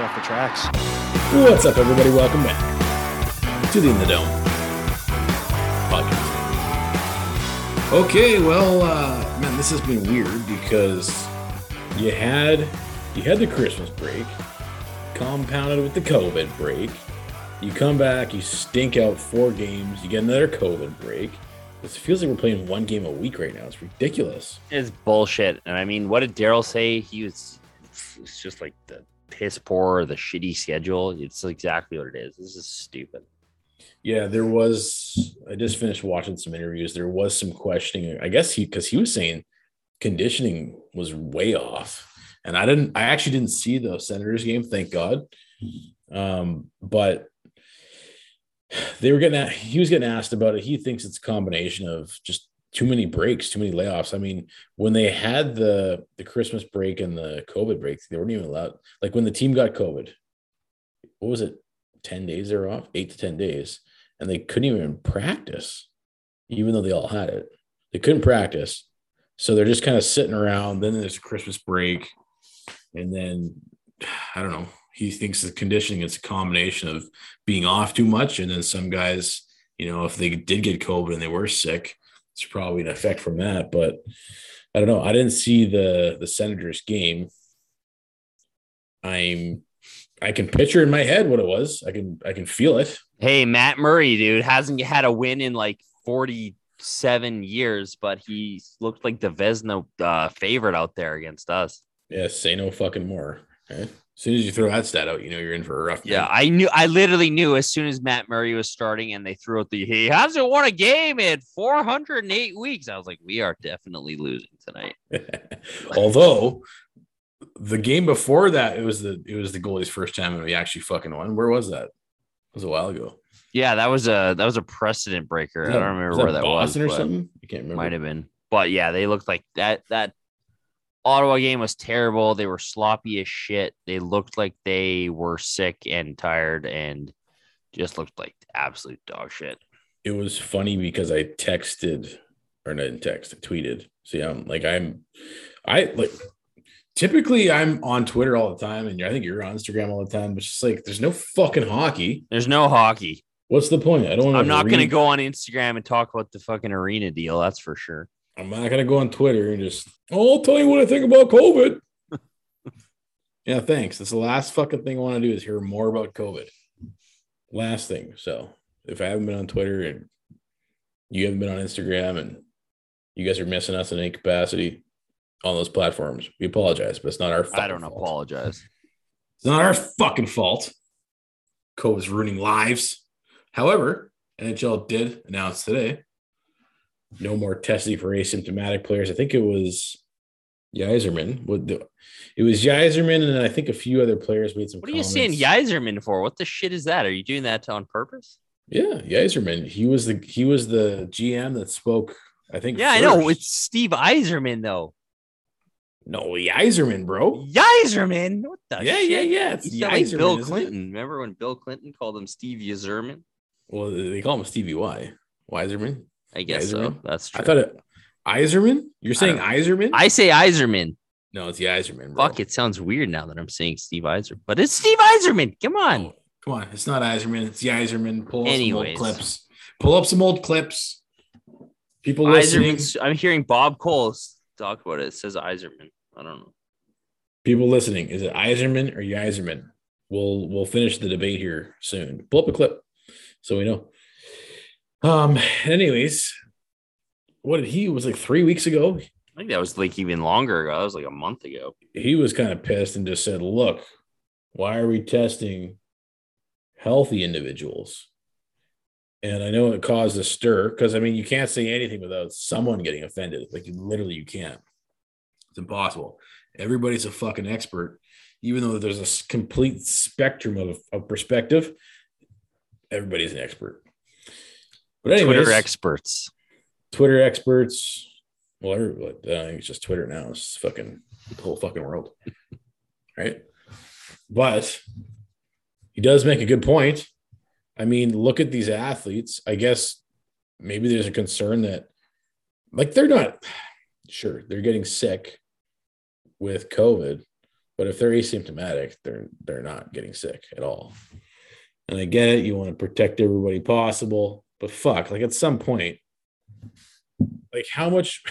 Off the tracks. What's up, everybody? Welcome back to the In the Dome podcast. Okay, well, man, this has been weird because you had the Christmas break, compounded with the COVID break. You come back, you stink out 4 games, you get another COVID break. It feels like we're playing 1 game a week right now. It's ridiculous. It's bullshit. And I mean, what did Daryl say? It's just like the piss poor, the shitty schedule. It's exactly what it is. This is stupid. Yeah, I just finished watching some interviews. There was some questioning, I guess, because he was saying conditioning was way off. And I actually didn't see the Senators game, thank God. But they were he was getting asked about it. He thinks it's a combination of just too many breaks, too many layoffs. I mean, when they had the Christmas break and the COVID break, they weren't even allowed. Like when the team got COVID, what was it? 10 days they were off, 8 to 10 days. And they couldn't even practice, even though they all had it. They couldn't practice. So they're just kind of sitting around. Then there's Christmas break. And then, I don't know, he thinks the conditioning is a combination of being off too much. And then some guys, you know, if they did get COVID and they were sick, it's probably an effect from that, but I don't know. I didn't see the Senators game. I can picture in my head what it was. I can feel it. Hey, Matt Murray, dude, hasn't had a win in like 47 years, but he looked like the Vezina favorite out there against us. Yeah, say no fucking more. Okay? As soon as you throw that stat out, you know you're in for a rough night. Yeah, I literally knew as soon as Matt Murray was starting and they threw out he hasn't won a game in 408 weeks. I was like, we are definitely losing tonight. Although the game before that, it was the goalie's first time and we actually fucking won. Where was that? It was a while ago. Yeah, that was a precedent breaker. I don't remember where that was. Boston or something? I can't remember. Might have been. But yeah, they looked like that Ottawa game was terrible. They were sloppy as shit. They looked like they were sick and tired and just looked like absolute dog shit. It was funny because I tweeted. See, typically I'm on Twitter all the time and I think you're on Instagram all the time, but it's just like, there's no fucking hockey. There's no hockey. What's the point? I'm not going to go on Instagram and talk about the fucking arena deal. That's for sure. I'm not going to go on Twitter and just, I'll tell you what I think about COVID. Yeah, thanks. That's the last fucking thing I want to do is hear more about COVID. Last thing. So if I haven't been on Twitter and you haven't been on Instagram and you guys are missing us in any capacity on those platforms, we apologize, but it's not our fault. I don't apologize. It's not our fucking fault. COVID is ruining lives. However, NHL did announce today no more testing for asymptomatic players. I think it was Yzerman. It was Yzerman, and I think a few other players made some comments. What are you saying Yzerman for? What the shit is that? Are you doing that on purpose? Yeah, Yzerman. He was the GM that spoke, I think. Yeah, first. I know. It's Steve Yzerman, though. No, Yzerman, bro. Yzerman? What the shit? Yeah. It's Yzerman, like Bill Clinton. Remember when Bill Clinton called him Steve Yzerman? Well, they call him Stevie Y. Yzerman? I guess Yzerman? So. That's true. I thought it Yzerman? You're saying Yzerman? I say Yzerman. No, it's Yzerman, bro. Fuck, it sounds weird now that I'm saying Steve Yzerman. But it's Steve Yzerman. Come on. Oh, come on. It's not Yzerman. It's Yzerman. Pull up some old clips. People listening. I'm hearing Bob Cole talk about it. It says Yzerman. I don't know. People listening. Is it Yzerman or Yzerman? We'll finish the debate here soon. Pull up a clip so we know. Anyways, what did it was like 3 weeks ago. I think that was like even longer ago. That was like a month ago. He was kind of pissed and just said, look, why are we testing healthy individuals? And I know it caused a stir because, I mean, you can't say anything without someone getting offended. Like, you can't. It's impossible. Everybody's a fucking expert, even though there's a complete spectrum of perspective. Everybody's an expert. But anyways, Twitter experts. Well, I think it's just Twitter now. It's fucking the whole fucking world, right? But he does make a good point. I mean, look at these athletes. I guess maybe there's a concern that, like, they're not sure they're getting sick with COVID, but if they're asymptomatic, they're not getting sick at all. And I get it. You want to protect everybody possible, but fuck, like at some point, like how much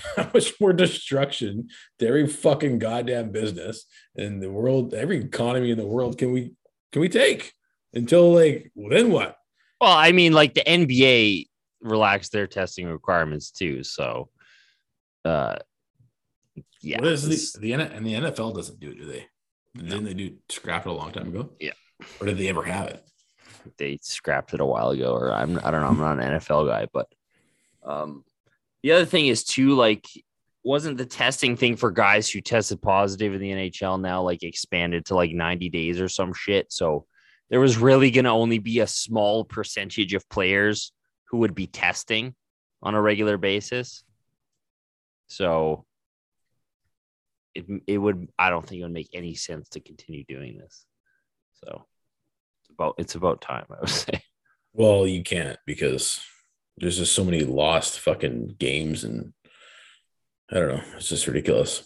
more destruction to every fucking goddamn business in the world, every economy in the world can we take until like, well, then what? Well, I mean, like the NBA relaxed their testing requirements too. So, yeah. What is the NFL doesn't do it, do they? No. Didn't they do scrap it a long time ago? Yeah. Or did they ever have it? They scrapped it a while ago, or I don't know. I'm not an NFL guy, but the other thing is too, like, wasn't the testing thing for guys who tested positive in the NHL now like expanded to like 90 days or some shit? So there was really going to only be a small percentage of players who would be testing on a regular basis. So it would, I don't think it would make any sense to continue doing this. So it's about time, I would say. Well, you can't, because there's just so many lost fucking games, and I don't know, it's just ridiculous.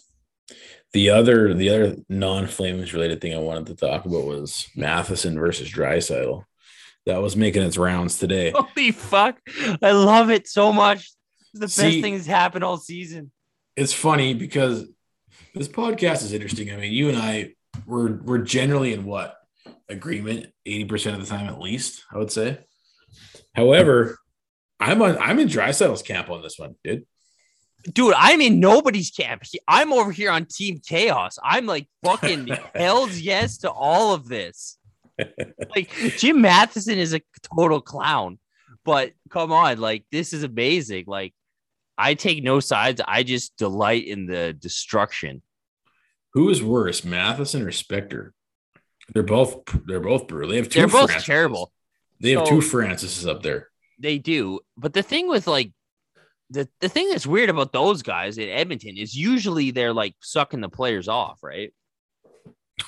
The other non-Flames related thing I wanted to talk about was Matheson versus Draisaitl. That was making its rounds today. Holy fuck, I love it so much. It's the best thing that's happened all season. It's funny because this podcast is interesting. I mean, you and I we're generally in what? Agreement 80% of the time, at least, I would say. However, I'm in Draisaitl's camp on this one, dude. I'm in nobody's camp. I'm over here on Team Chaos. I'm like fucking hell's yes to all of this. Like, Jim Matheson is a total clown, but come on, like, this is amazing. Like, I take no sides. I just delight in the destruction. Who is worse, Matheson or Spectre? They're both brutal. They're both terrible. They have two Francis's up there. They do. But the thing with like the thing that's weird about those guys in Edmonton is usually they're like sucking the players off, right?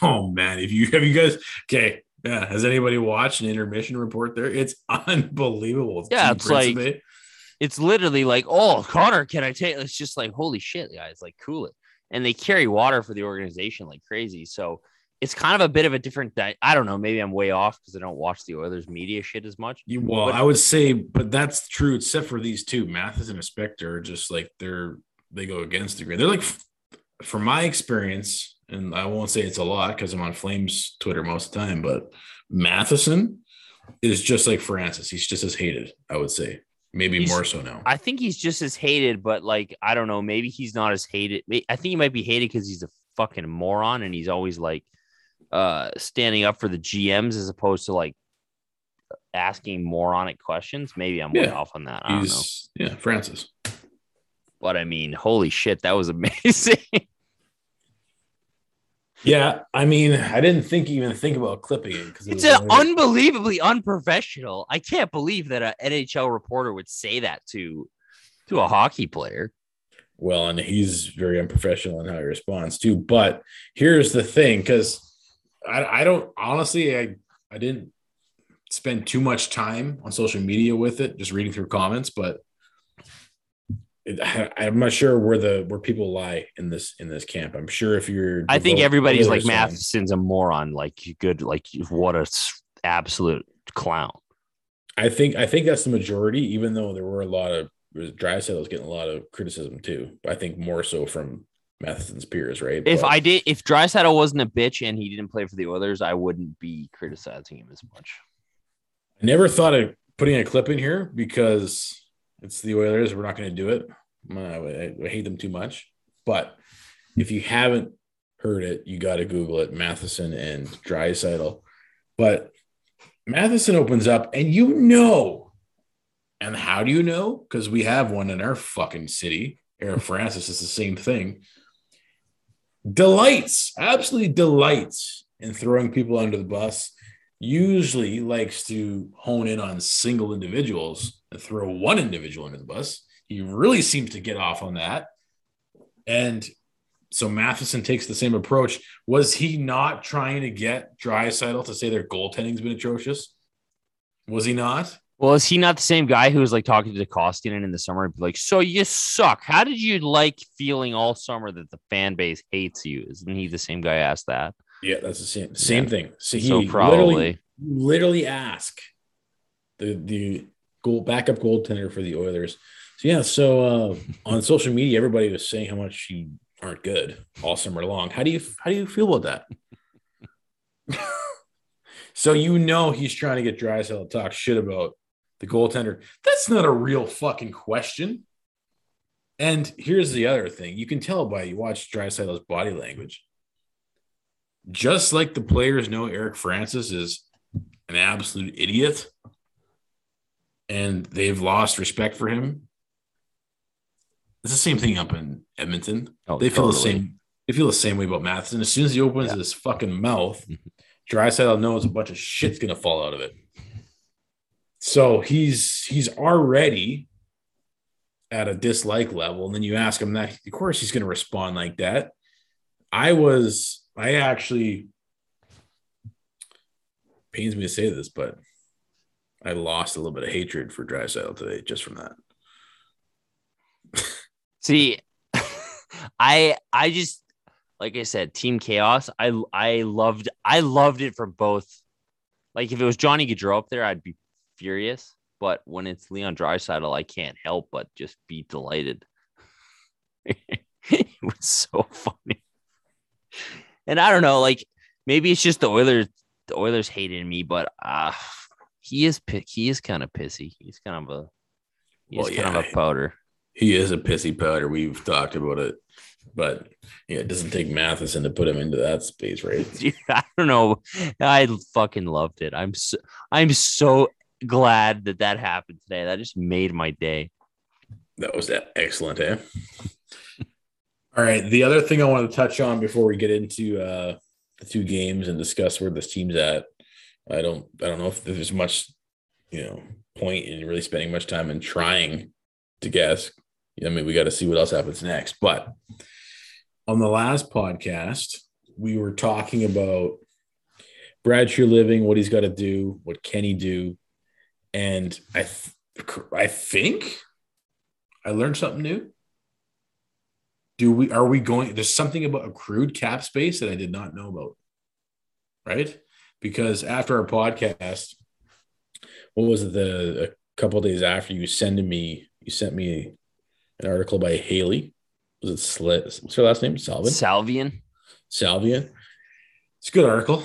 Oh man, have you guys okay? Yeah, has anybody watched an intermission report there? It's unbelievable. It's literally like, oh, Connor, can I take? It's just like, holy shit, guys, like cool it. And they carry water for the organization like crazy. So it's kind of a bit of a different – I don't know. Maybe I'm way off because I don't watch the Oilers media shit as much. Well, I would say – but that's true except for these two. Matheson and Spectre are just like they go against the grain. They're like – from my experience, and I won't say it's a lot because I'm on Flames Twitter most of the time, but Matheson is just like Francis. He's just as hated, I would say. Maybe he's, more so now. I think he's just as hated, but like I don't know. Maybe he's not as hated. I think he might be hated because he's a fucking moron and he's always like – standing up for the GMs as opposed to like asking moronic questions. Maybe I'm way off on that. I don't know. Yeah, Francis. But I mean, holy shit, that was amazing. Yeah, I mean, I didn't even think about clipping it because it's unbelievably unprofessional. I can't believe that an NHL reporter would say that to a hockey player. Well, and he's very unprofessional in how he responds too. But here's the thing, because I don't honestly, I didn't spend too much time on social media with it, just reading through comments, but I'm not sure where people lie in this camp. I'm sure if you're, I think everybody's like Matheson's a moron, like good, like what a absolute clown. I think that's the majority, even though there were a lot of Draisaitl was getting a lot of criticism too. I think more so from Matheson's peers, right? If Draisaitl wasn't a bitch and he didn't play for the Oilers, I wouldn't be criticizing him as much. I never thought of putting a clip in here because it's the Oilers. We're not going to do it. I hate them too much. But if you haven't heard it, you got to Google it, Matheson and Draisaitl. But Matheson opens up, and you know, and how do you know? Because we have one in our fucking city. Eric Francis is the same thing. Delights, absolutely delights in throwing people under the bus. Usually likes to hone in on single individuals and throw one individual under the bus. He really seems to get off on that. And so Matheson takes the same approach. Was he not trying to get Draisaitl to say their goaltending's been atrocious? Was he not? Well, is he not the same guy who was like talking to Kostinen in the summer and be like, so you suck. How did you like feeling all summer that the fan base hates you? Isn't he the same guy who asked that? Yeah, that's the same thing. So he literally asked the backup goaltender for the Oilers. So, yeah, on social media, everybody was saying how much you aren't good all summer long. How do you feel about that? So you know he's trying to get Draisaitl to talk shit about the goaltender. That's not a real fucking question. And here's the other thing. You can tell by you watch Draisaitl's body language. Just like the players know Eric Francis is an absolute idiot and they've lost respect for him, it's the same thing up in Edmonton. Oh, they feel totally the same. They feel the same way about Matheson. As soon as he opens his fucking mouth, Draisaitl knows a bunch of shit's gonna fall out of it. So he's already at a dislike level, and then you ask him that, of course he's gonna respond like that. I actually, pains me to say this, but I lost a little bit of hatred for Draisaitl today just from that. See, I just, like I said, Team Chaos. I loved it from both. Like if it was Johnny Gaudreau up there, I'd be furious. But when it's Leon Draisaitl, I can't help but just be delighted. It was so funny. And I don't know, like maybe it's just the Oilers. The Oilers hated me, but he is kind of pissy. He's kind of a powder. He is a pissy powder. We've talked about it, but yeah, it doesn't take Matheson to put him into that space, right? Dude, I don't know. I fucking loved it. I'm so glad that happened today. That just made my day. That was excellent, eh? All right. The other thing I wanted to touch on before we get into the two games and discuss where this team's at, I don't know if there's much, point in really spending much time in trying to guess. I mean, we got to see what else happens next. But on the last podcast, we were talking about Brad Treliving, what he's got to do, what can he do, and I think I learned something new. There's something about accrued cap space that I did not know about, right? Because after our podcast, what was it? A couple of days after you sent me an article by Haley. Was it what's her last name? Salvian. It's a good article.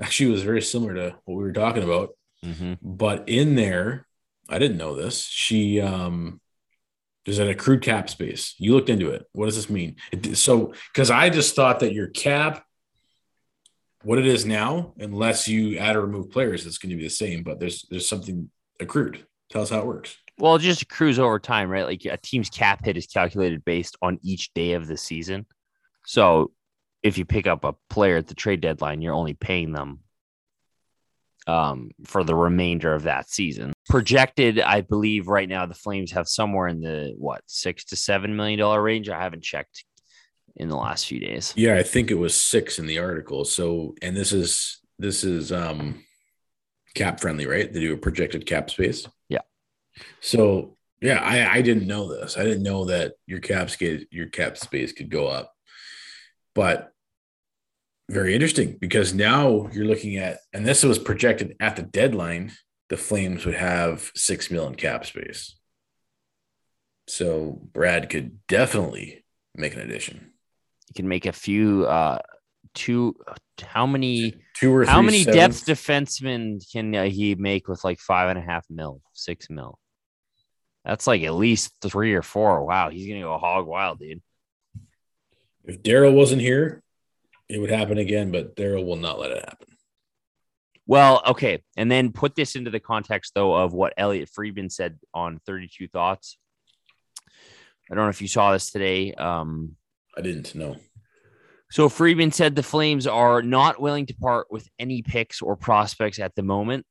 Actually, it was very similar to what we were talking about. Mm-hmm. But in there, I didn't know this. She, there's an accrued cap space. You looked into it. What does this mean? Because I just thought that your cap, what it is now, unless you add or remove players, it's going to be the same. But there's something accrued. Tell us how it works. Well, it just accrues over time, right? Like a team's cap hit is calculated based on each day of the season. So if you pick up a player at the trade deadline, you're only paying them for the remainder of that season. Projected, I believe right now the Flames have somewhere in the $6 to $7 million range. I haven't checked in the last few days. Yeah, I think it was 6 in the article. So, and this is cap friendly, right? They do a projected cap space. Yeah. So yeah, I didn't know this. I didn't know that your cap space could go up, but very interesting because now you're looking at, and this was projected at the deadline. The Flames would have $6 million cap space. So Brad could definitely make an addition. He can make a few, how many depth defensemen can he make with like $5.5 million, $6 million? That's like at least 3 or 4. Wow. He's going to go hog wild, dude. If Daryl wasn't here, it would happen again, but Daryl will not let it happen. Well, okay. And then put this into the context, though, of what Elliot Friedman said on 32 Thoughts. I don't know if you saw this today. I didn't know. So Friedman said the Flames are not willing to part with any picks or prospects at the moment.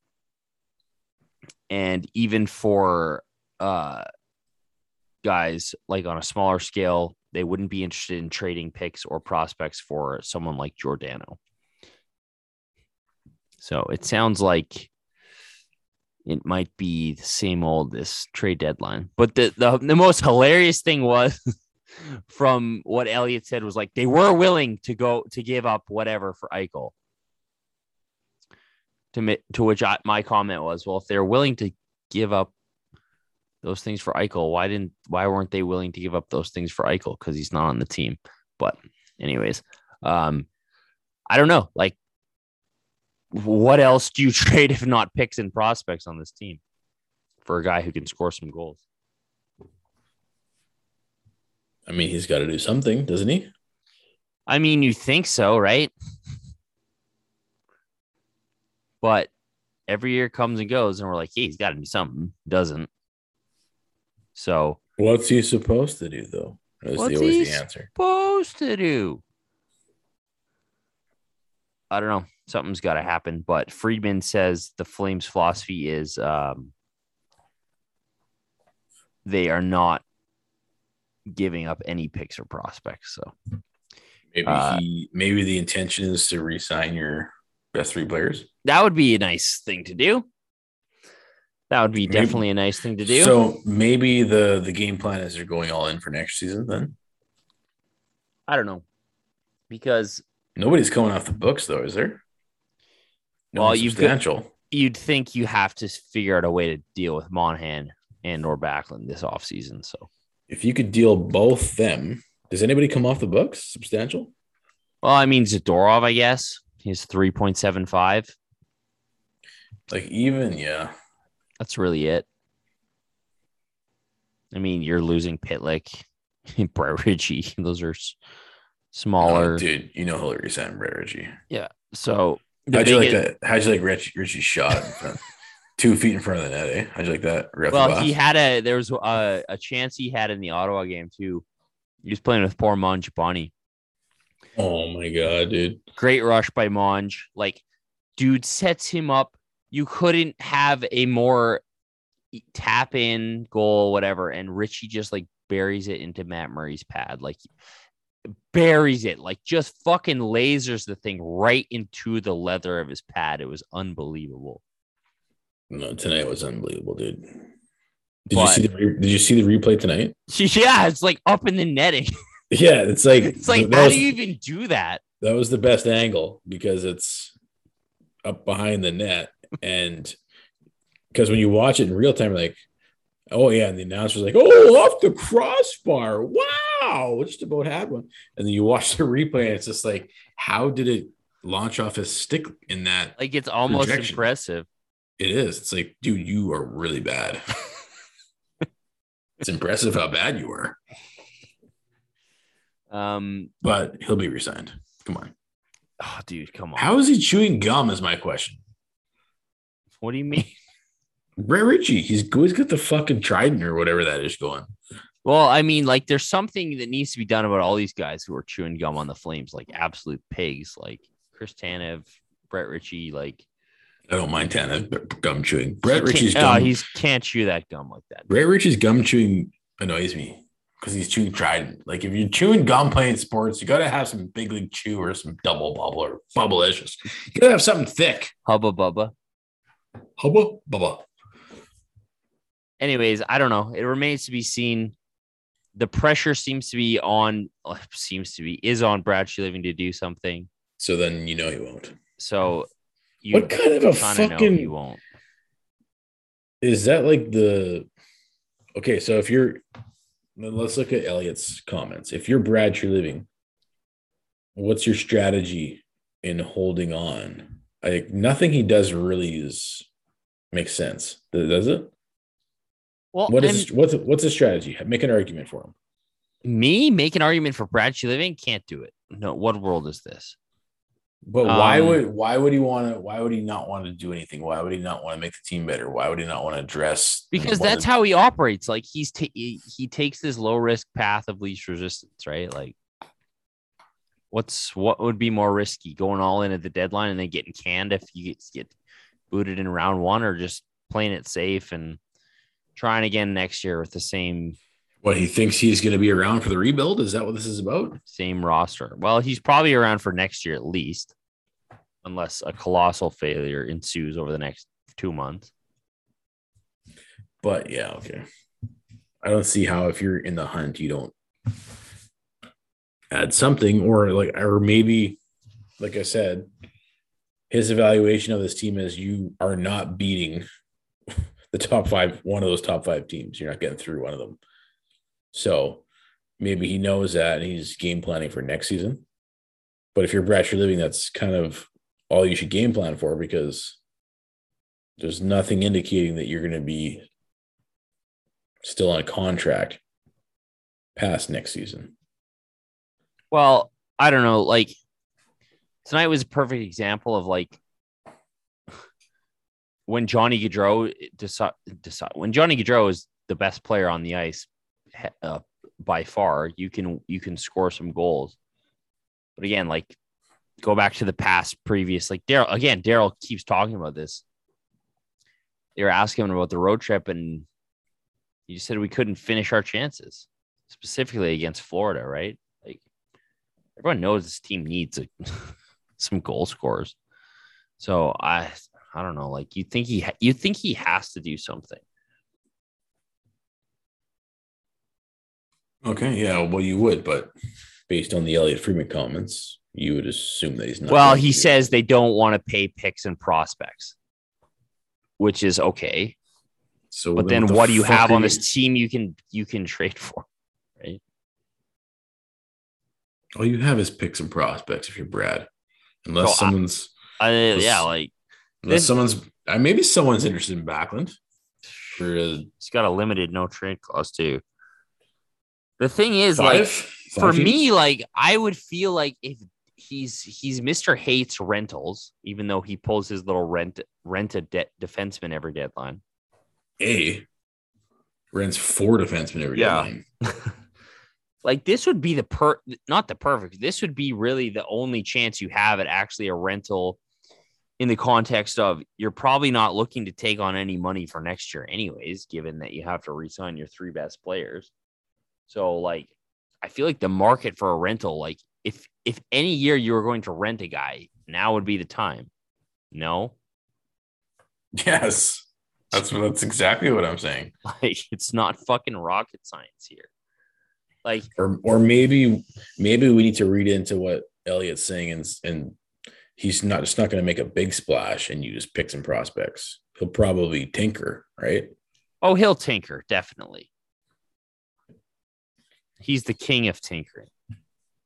And even for guys like on a smaller scale, they wouldn't be interested in trading picks or prospects for someone like Giordano. So it sounds like it might be the same old this trade deadline. But the most hilarious thing was from what Elliot said was like they were willing to go to give up whatever for Eichel. To which my comment was, well, if they're willing to give up those things for Eichel, why weren't they willing to give up those things for Eichel? Because he's not on the team. But anyways, I don't know. Like, what else do you trade if not picks and prospects on this team for a guy who can score some goals? I mean, he's got to do something, doesn't he? I mean, you think so, right? But every year comes and goes, and we're like, hey, he's got to do something. Doesn't. So what's he supposed to do, though? That's always the answer. Supposed to do? I don't know. Something's got to happen. But Friedman says the Flames' philosophy is they are not giving up any picks or prospects. So maybe the intention is to re-sign your best three players. That would be a nice thing to do. That would be definitely a nice thing to do. So maybe the game plan is they're going all in for next season then? I don't know. Because nobody's coming off the books, though, is there? No, well, you'd think you have to figure out a way to deal with Monahan and or Backlund this offseason. So if you could deal both them, does anybody come off the books? Substantial? Well, I mean, Zadorov, I guess. He's 3.75. Like even, yeah. That's really it. I mean, you're losing Pitlick and Brett Ritchie. Those are smaller. Oh, dude, you know he'll resign Brett Ritchie. Yeah. So how'd you like Ritchie's shot in front, 2 feet in front of the net, eh? How'd you like that? Well, there was a chance he had in the Ottawa game too. He was playing with poor Mangiapane. Oh my god, dude. Great rush by Monge. Like, dude sets him up. You couldn't have a more tap in goal, whatever. And Richie just like buries it into Matt Murray's pad, like buries it, like just fucking lasers the thing right into the leather of his pad. It was unbelievable. No, tonight was unbelievable, dude. Did you see the replay tonight? Yeah, it's like up in the netting. Yeah, it's like how do you even do that? That was the best angle because it's up behind the net. And because when you watch it in real time, like, oh yeah, and the announcer's like, oh, off the crossbar, wow, just about had one. And then you watch the replay, and it's just like, how did it launch off his stick in that? Like, it's almost projection? Impressive. It is. It's like, dude, you are really bad. It's impressive how bad you are. But he'll be re-signed. Come on, oh, dude, come on. How is he chewing gum? Is my question. What do you mean? Brett Ritchie, he's got the fucking trident or whatever that is going. Well, I mean, like, there's something that needs to be done about all these guys who are chewing gum on the Flames, like absolute pigs, like Chris Tanev, Brett Ritchie, like. I don't mind Tanev gum chewing. Brett Ritchie's gum. Oh, he can't chew that gum like that. Brett Ritchie's gum chewing annoys me because he's chewing trident. Like, if you're chewing gum playing sports, you got to have some big league chew or some double bubble or bubblicious. You got to have something thick. Hubba Bubba. Hubba Bubba. Anyways, I don't know. It remains to be seen. The pressure is on Brad Treliving to do something. So then you know he won't. So you what kind of a fucking he won't? Is that like the okay? So if you're let's look at Elliot's comments. If you're Brad Treliving, what's your strategy in holding on? Like, nothing he does really makes sense, does it? Well, what's his strategy? Make an argument for him. me make an argument for Brad Treliving, can't do it. No, what world is this? But why would he not want to do anything? Why would he not want to make the team better? Why would he not want to address? Because that's how he operates. Like he takes this low risk path of least resistance, right? Like what would be more risky, going all in at the deadline and then getting canned if you get booted in round one, or just playing it safe and trying again next year with the same. What, he thinks he's going to be around for the rebuild? Is that what this is about? Same roster. Well, he's probably around for next year at least, unless a colossal failure ensues over the next 2 months. But, yeah, okay. I don't see how, if you're in the hunt, you don't add something, or maybe, like I said, his evaluation of this team is you are not beating the top five, one of those top five teams. You're not getting through one of them. So maybe he knows that, and he's game planning for next season. But if you're Brad Treliving, that's kind of all you should game plan for, because there's nothing indicating that you're going to be still on a contract past next season. Well, I don't know. Like, tonight was a perfect example of, like, when Johnny Gaudreau is the best player on the ice. By far, you can score some goals, but again, like, go back to the past previous, like Daryl keeps talking about this. They were asking him about the road trip, and he said we couldn't finish our chances, specifically against Florida, right? Like, everyone knows this team needs some goal scorers. So I don't know. Like, you think he has to do something. Okay, yeah, well, you would, but based on the Elliot Friedman comments, you would assume that he's not. Well, he says they don't want to pay picks and prospects, which is okay. So, but then what do you have on this team you can trade for, right? All you have is picks and prospects if you're Brad, maybe someone's interested in Backlund. Sure, he's got a limited no trade clause too. The thing is, for me, I would feel like if he's Mr. Hates rentals, even though he pulls his little rent a defenseman every deadline. Rents 4 defensemen every deadline. Like, this would be this would be really the only chance you have at actually a rental, in the context of you're probably not looking to take on any money for next year anyways, given that you have to re-sign your 3 best players. So, like, I feel like the market for a rental, like, if any year you were going to rent a guy, now would be the time. No? Yes. That's exactly what I'm saying. Like, it's not fucking rocket science here. Like, or maybe we need to read into what Elliot's saying, and he's not just not going to make a big splash and use picks and prospects. He'll probably tinker, right? Oh, he'll tinker, definitely. He's the king of tinkering.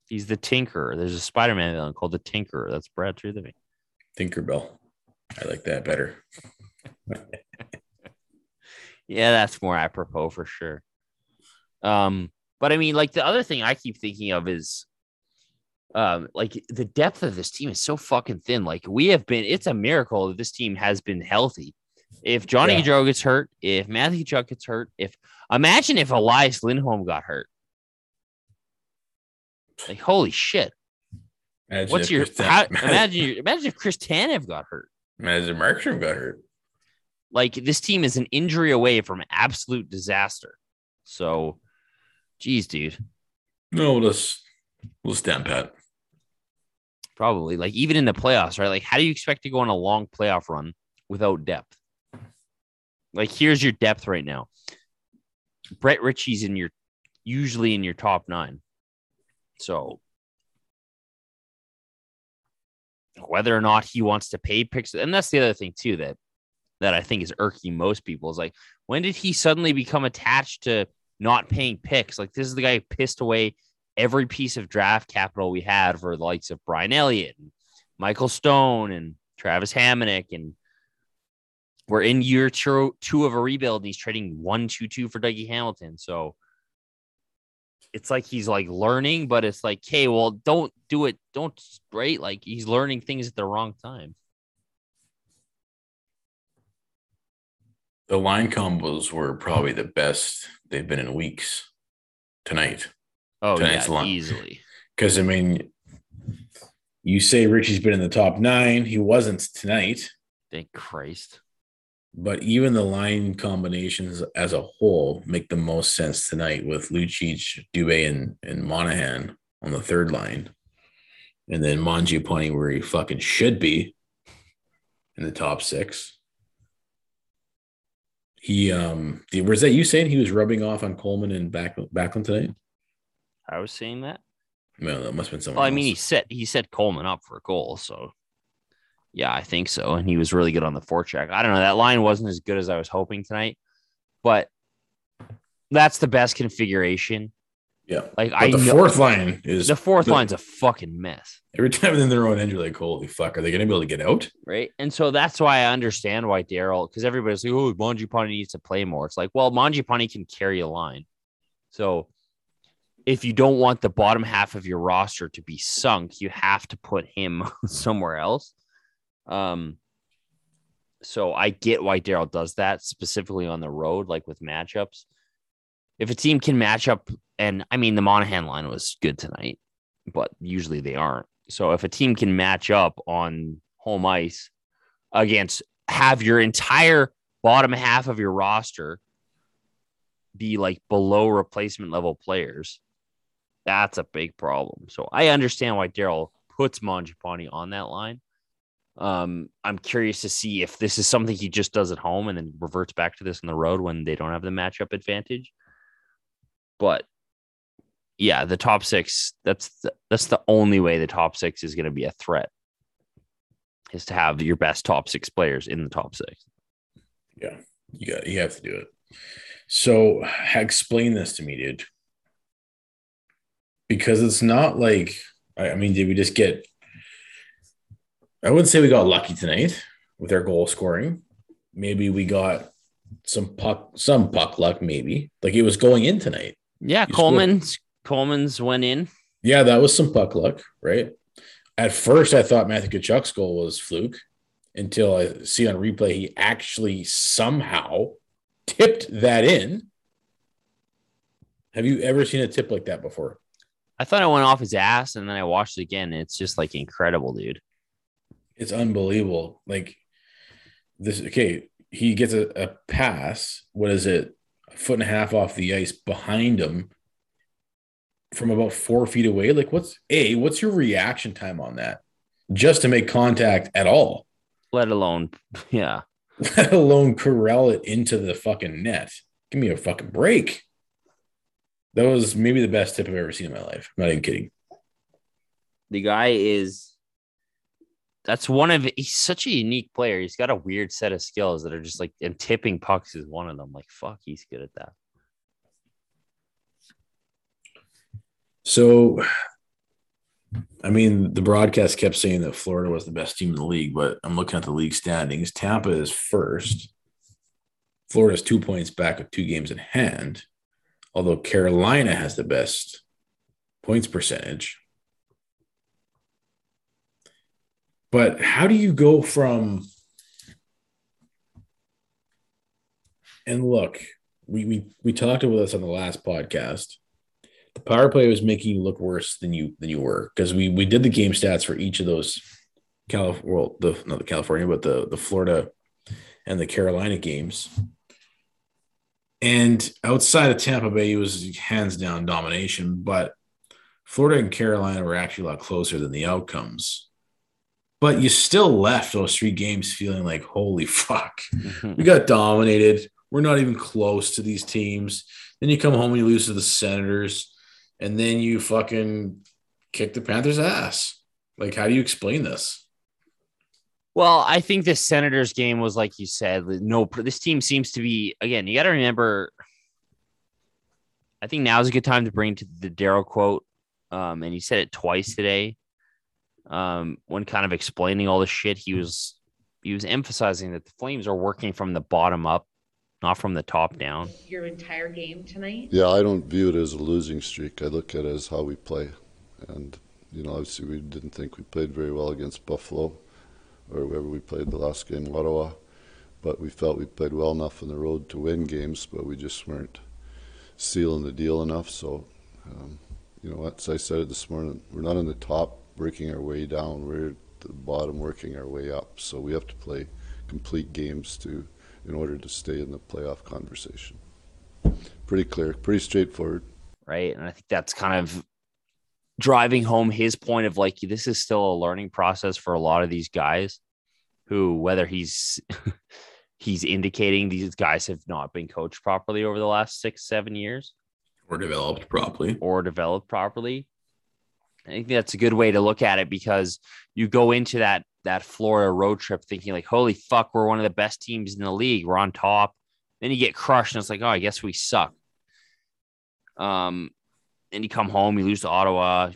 He's the tinkerer. There's a Spider-Man villain called the Tinkerer. That's Brad Treliving. Tinkerbell. I like that better. Yeah, that's more apropos for sure. But I mean, like, the other thing I keep thinking of is, like, the depth of this team is so fucking thin. Like, it's a miracle that this team has been healthy. If Johnny Gaudreau gets hurt, if Matthew Tkachuk gets hurt, imagine if Elias Lindholm got hurt. Like, holy shit! Imagine if Chris Tanev got hurt. Imagine Markström got hurt. Like, this team is an injury away from absolute disaster. So, geez, dude. No, we'll stand pat. Probably, like, even in the playoffs, right? Like, how do you expect to go on a long playoff run without depth? Like, here's your depth right now. Brett Ritchie's usually in your top 9. So whether or not he wants to pay picks, and that's the other thing too that I think is irking most people, is like, when did he suddenly become attached to not paying picks? Like, this is the guy who pissed away every piece of draft capital we had for the likes of Brian Elliott and Michael Stone and Travis Hamonic, and we're in year 2 of a rebuild, and he's trading 1-2-2 for Dougie Hamilton. So it's like he's like learning, but it's like, hey, well, don't do it. Don't straight. Like he's learning things at the wrong time. The line combos were probably the best they've been in weeks tonight. Oh, tonight's yeah, line. Easily. Because, I mean, you say Richie's been in the top nine. He wasn't tonight. Thank Christ. But even the line combinations as a whole make the most sense tonight with Lucic, Dube, and Monahan on the third line. And then Mangiapane where he fucking should be in the top six. He was that you saying he was rubbing off on Coleman and Backlund tonight? I was saying that. No, that must have been someone. Well, I mean, else. He set Coleman up for a goal, so yeah, I think so. And he was really good on the forecheck. I don't know. That line wasn't as good as I was hoping tonight, but that's the best configuration. Yeah, like but the fourth line's a fucking mess. Every time in their own end, you're like, holy fuck, are they going to be able to get out? Right, and so that's why I understand why Daryl, because everybody's like, oh, Mangiapane needs to play more. It's like, well, Mangiapane can carry a line, so if you don't want the bottom half of your roster to be sunk, you have to put him somewhere else. So I get why Daryl does that specifically on the road, like with matchups. If a team can match up, and I mean, the Monahan line was good tonight, but usually they aren't. So if a team can match up on home ice against have your entire bottom half of your roster be like below replacement level players, that's a big problem. So I understand why Daryl puts Mangiapane on that line. I'm curious to see if this is something he just does at home and then reverts back to this on the road when they don't have the matchup advantage. But yeah, the top six, that's the only way the top six is going to be a threat, is to have your best top six players in the top six. Yeah, you have to do it. So explain this to me, dude. Because it's not like, I mean, did we just get, I wouldn't say we got lucky tonight with our goal scoring. Maybe we got some puck luck, maybe. Like it was going in tonight. Yeah, Coleman's went in. Yeah, that was some puck luck, right? At first, I thought Matthew Tkachuk's goal was fluke until I see on replay he actually somehow tipped that in. Have you ever seen a tip like that before? I thought it went off his ass, and then I watched it again. It's just like incredible, dude. It's unbelievable. Like this, okay, he gets a pass. What is it? A foot and a half off the ice behind him from about 4 feet away. Like what's your reaction time on that? Just to make contact at all. Let alone, yeah. Let alone corral it into the fucking net. Give me a fucking break. That was maybe the best tip I've ever seen in my life. I'm not even kidding. The guy is... That's one of – he's such a unique player. He's got a weird set of skills that are just like – and tipping pucks is one of them. Like, fuck, he's good at that. So, I mean, the broadcast kept saying that Florida was the best team in the league, but I'm looking at the league standings. Tampa is first. Florida's 2 points back with 2 games in hand, although Carolina has the best points percentage. But how do you go from – and look, we talked about this on the last podcast. The power play was making you look worse than you were, because we did the game stats for each of those the Florida and the Carolina games. And outside of Tampa Bay, it was hands down domination, but Florida and Carolina were actually a lot closer than the outcomes. But you still left those 3 games feeling like, holy fuck, we got dominated. We're not even close to these teams. Then you come home and you lose to the Senators, and then you fucking kick the Panthers' ass. Like, how do you explain this? Well, I think the Senators game was, like you said, no, this team seems to be, again, you got to remember, I think now is a good time to bring to the Daryl quote, and he said it twice today. When kind of explaining all this shit, he was emphasizing that the Flames are working from the bottom up not from the top down. Your entire game tonight? Yeah, I don't view it as a losing streak. I look at it as how we play. And, you know, obviously we didn't think we played very well against Buffalo or whoever we played the last game, Ottawa. But we felt we played well enough on the road to win games, but we just weren't sealing the deal enough. So, you know, as I said it this morning, we're not on the top working our way down. We're at the bottom working our way up. So we have to play complete games to in order to stay in the playoff conversation. Pretty clear, pretty straightforward. Right, and I think that's kind of driving home his point of like, this is still a learning process for a lot of these guys who, whether he's indicating these guys have not been coached properly over the last 6-7 years. Or developed properly. I think that's a good way to look at it, because you go into that Florida road trip thinking like, holy fuck, we're one of the best teams in the league. We're on top. Then you get crushed and it's like, oh, I guess we suck. And you come home, you lose to Ottawa.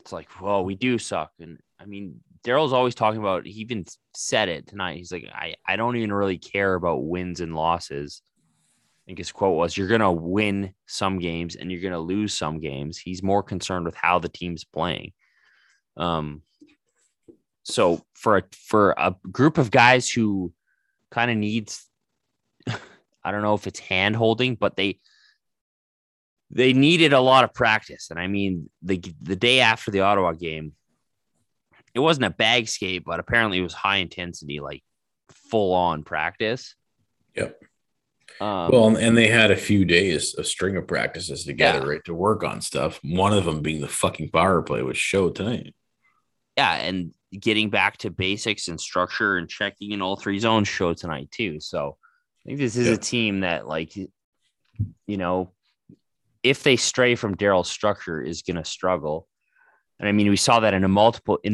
It's like, whoa, we do suck. And I mean, Daryl's always talking about, he even said it tonight. He's like, I don't even really care about wins and losses. I think his quote was, you're going to win some games and you're going to lose some games. He's more concerned with how the team's playing. So for a group of guys who kind of needs, I don't know if it's hand holding, but they needed a lot of practice. And I mean, the day after the Ottawa game, it wasn't a bag skate, but apparently it was high intensity, like full on practice. Yep. Well, and they had a few days, a string of practices together, right, to work on stuff. One of them being the fucking power play, which showed tonight. Yeah, and getting back to basics and structure and checking in all three zones showed tonight too. So I think this is a team that, like, you know, if they stray from Daryl's structure, is going to struggle. And I mean, we saw that in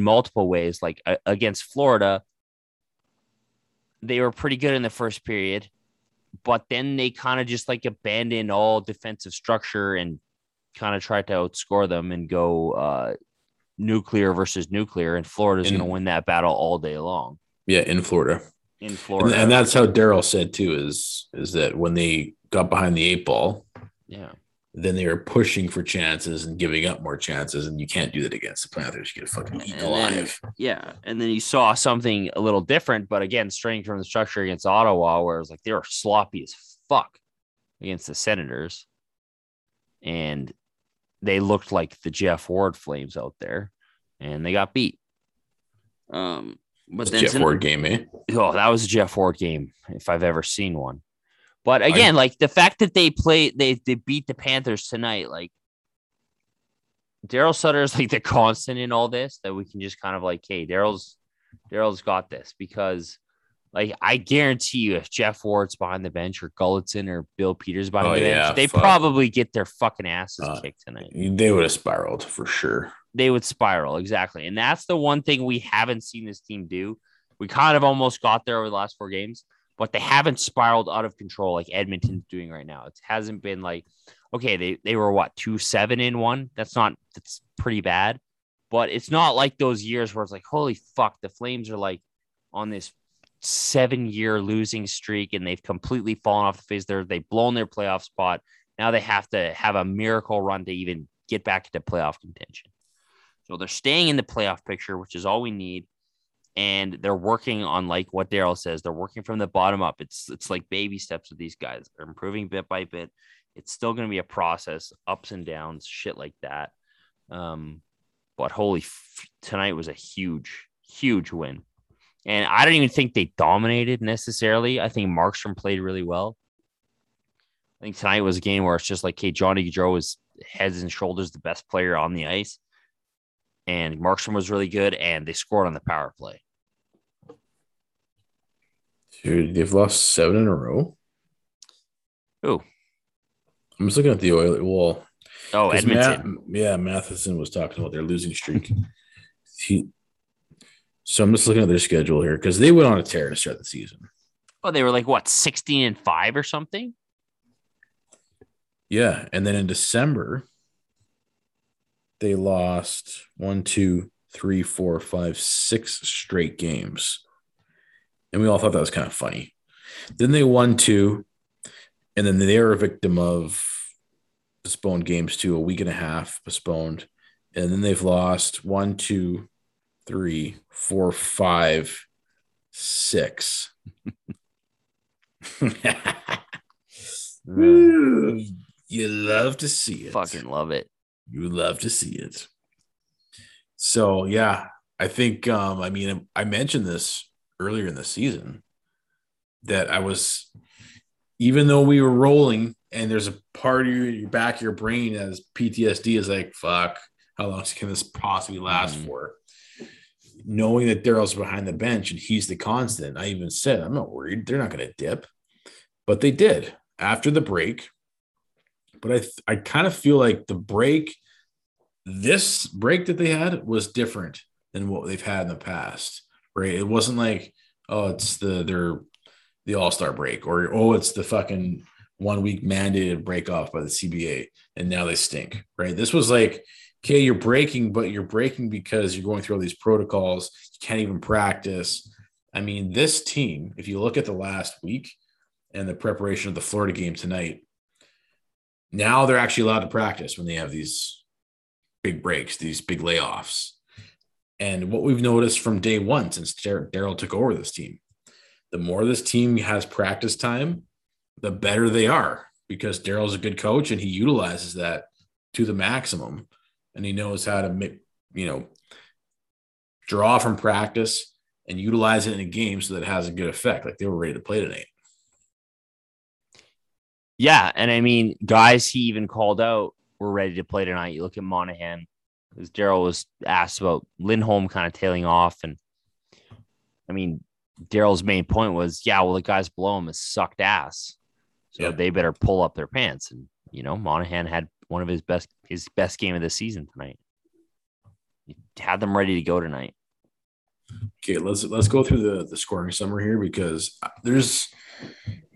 multiple ways. Like against Florida, they were pretty good in the first period, but then they kind of just like abandoned all defensive structure and kind of tried to outscore them and go nuclear versus nuclear. And Florida's going to win that battle all day long. Yeah. In Florida. And that's how Daryl said too, is that when they got behind the 8-ball, yeah, then they were pushing for chances and giving up more chances. And you can't do that against the Panthers. You get fucking eaten alive. Yeah. And then you saw something a little different, but again, straying from the structure against Ottawa, where it was like, they were sloppy as fuck against the Senators. And they looked like the Jeff Ward Flames out there, and they got beat. But then Jeff Ward game, eh? Oh, that was a Jeff Ward game if I've ever seen one. But again, like the fact that they beat the Panthers tonight, like Daryl Sutter is like the constant in all this, that we can just kind of like, hey, Daryl's got this, because like I guarantee you, if Jeff Ward's behind the bench or Gulletson or Bill Peters behind the bench, they probably get their fucking asses kicked tonight. They would have spiraled for sure. They would spiral, exactly. And that's the one thing we haven't seen this team do. We kind of almost got there over the last 4 games, but they haven't spiraled out of control like Edmonton's doing right now. It hasn't been like, okay, they were what, 2-7 in one? That's pretty bad, but it's not like those years where it's like, holy fuck, the Flames are like on this 7-year losing streak and they've completely fallen off the face. They've blown their playoff spot. Now they have to have a miracle run to even get back into playoff contention. So they're staying in the playoff picture, which is all we need. And they're working on, like what Daryl says, they're working from the bottom up. It's like baby steps with these guys. They're improving bit by bit. It's still going to be a process, ups and downs, shit like that. But tonight was a huge, huge win. And I don't even think they dominated necessarily. I think Markström played really well. I think tonight was a game where it's just like, hey, Johnny Gaudreau is heads and shoulders the best player on the ice. And Markström was really good, and they scored on the power play. Dude, they've lost 7 in a row. Who? I'm just looking at the Oilers. Well, oh, Edmonton. Matheson was talking about their losing streak. So I'm just looking at their schedule here, because they went on a tear to start the season. Oh, they were like, what, 16-5 or something? Yeah, and then in December, they lost 1, 2, 3, 4, 5, 6 straight games. And we all thought that was kind of funny. Then they won 2, and then they were a victim of postponed games too, a week and a half postponed. And then they've lost 1, 2, 3, 4, 5, 6. You love to see it. Fucking love it. You love to see it. So, yeah, I think, I mean, I mentioned this earlier in the season that I was, even though we were rolling, and there's a part of your back of your brain as PTSD is like, fuck, how long can this possibly last for? Knowing that Daryl's behind the bench and he's the constant, I even said, I'm not worried. They're not going to dip. But they did after the break. But I kind of feel like the break, this break that they had was different than what they've had in the past, right? It wasn't like, oh, it's the all-star break, or, oh, it's the fucking 1 week mandated break off by the CBA, and now they stink, right? This was like, okay, you're breaking, but you're breaking because you're going through all these protocols. You can't even practice. I mean, this team, if you look at the last week and the preparation of the Florida game tonight, now they're actually allowed to practice when they have these big breaks, these big layoffs. And what we've noticed from day one since Daryl took over this team, the more this team has practice time, the better they are, because Daryl's a good coach and he utilizes that to the maximum. And he knows how to, you know, draw from practice and utilize it in a game so that it has a good effect. Like, they were ready to play tonight. Yeah, and I mean, guys he even called out were ready to play tonight. You look at Monahan, because Daryl was asked about Lindholm kind of tailing off. And, I mean, Daryl's main point was, yeah, well, the guys below him has sucked ass, so they better pull up their pants. And, you know, Monahan had one of his best game of the season tonight. You had them ready to go tonight. Okay, let's go through the scoring summary here, because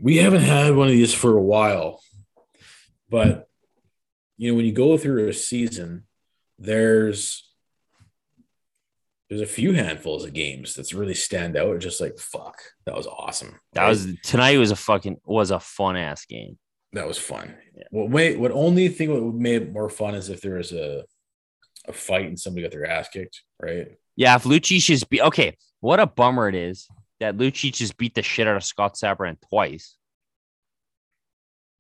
we haven't had one of these for a while. But, you know, when you go through a season, there's a few handfuls of games that's really stand out. Just like, fuck, that was awesome. That was tonight. Was a fun ass game. That was fun. Yeah. What only thing that made it more fun is if there was a fight and somebody got their ass kicked, right? Yeah, if Lucic is okay, what a bummer it is that Lucic just beat the shit out of Scott Sabarin twice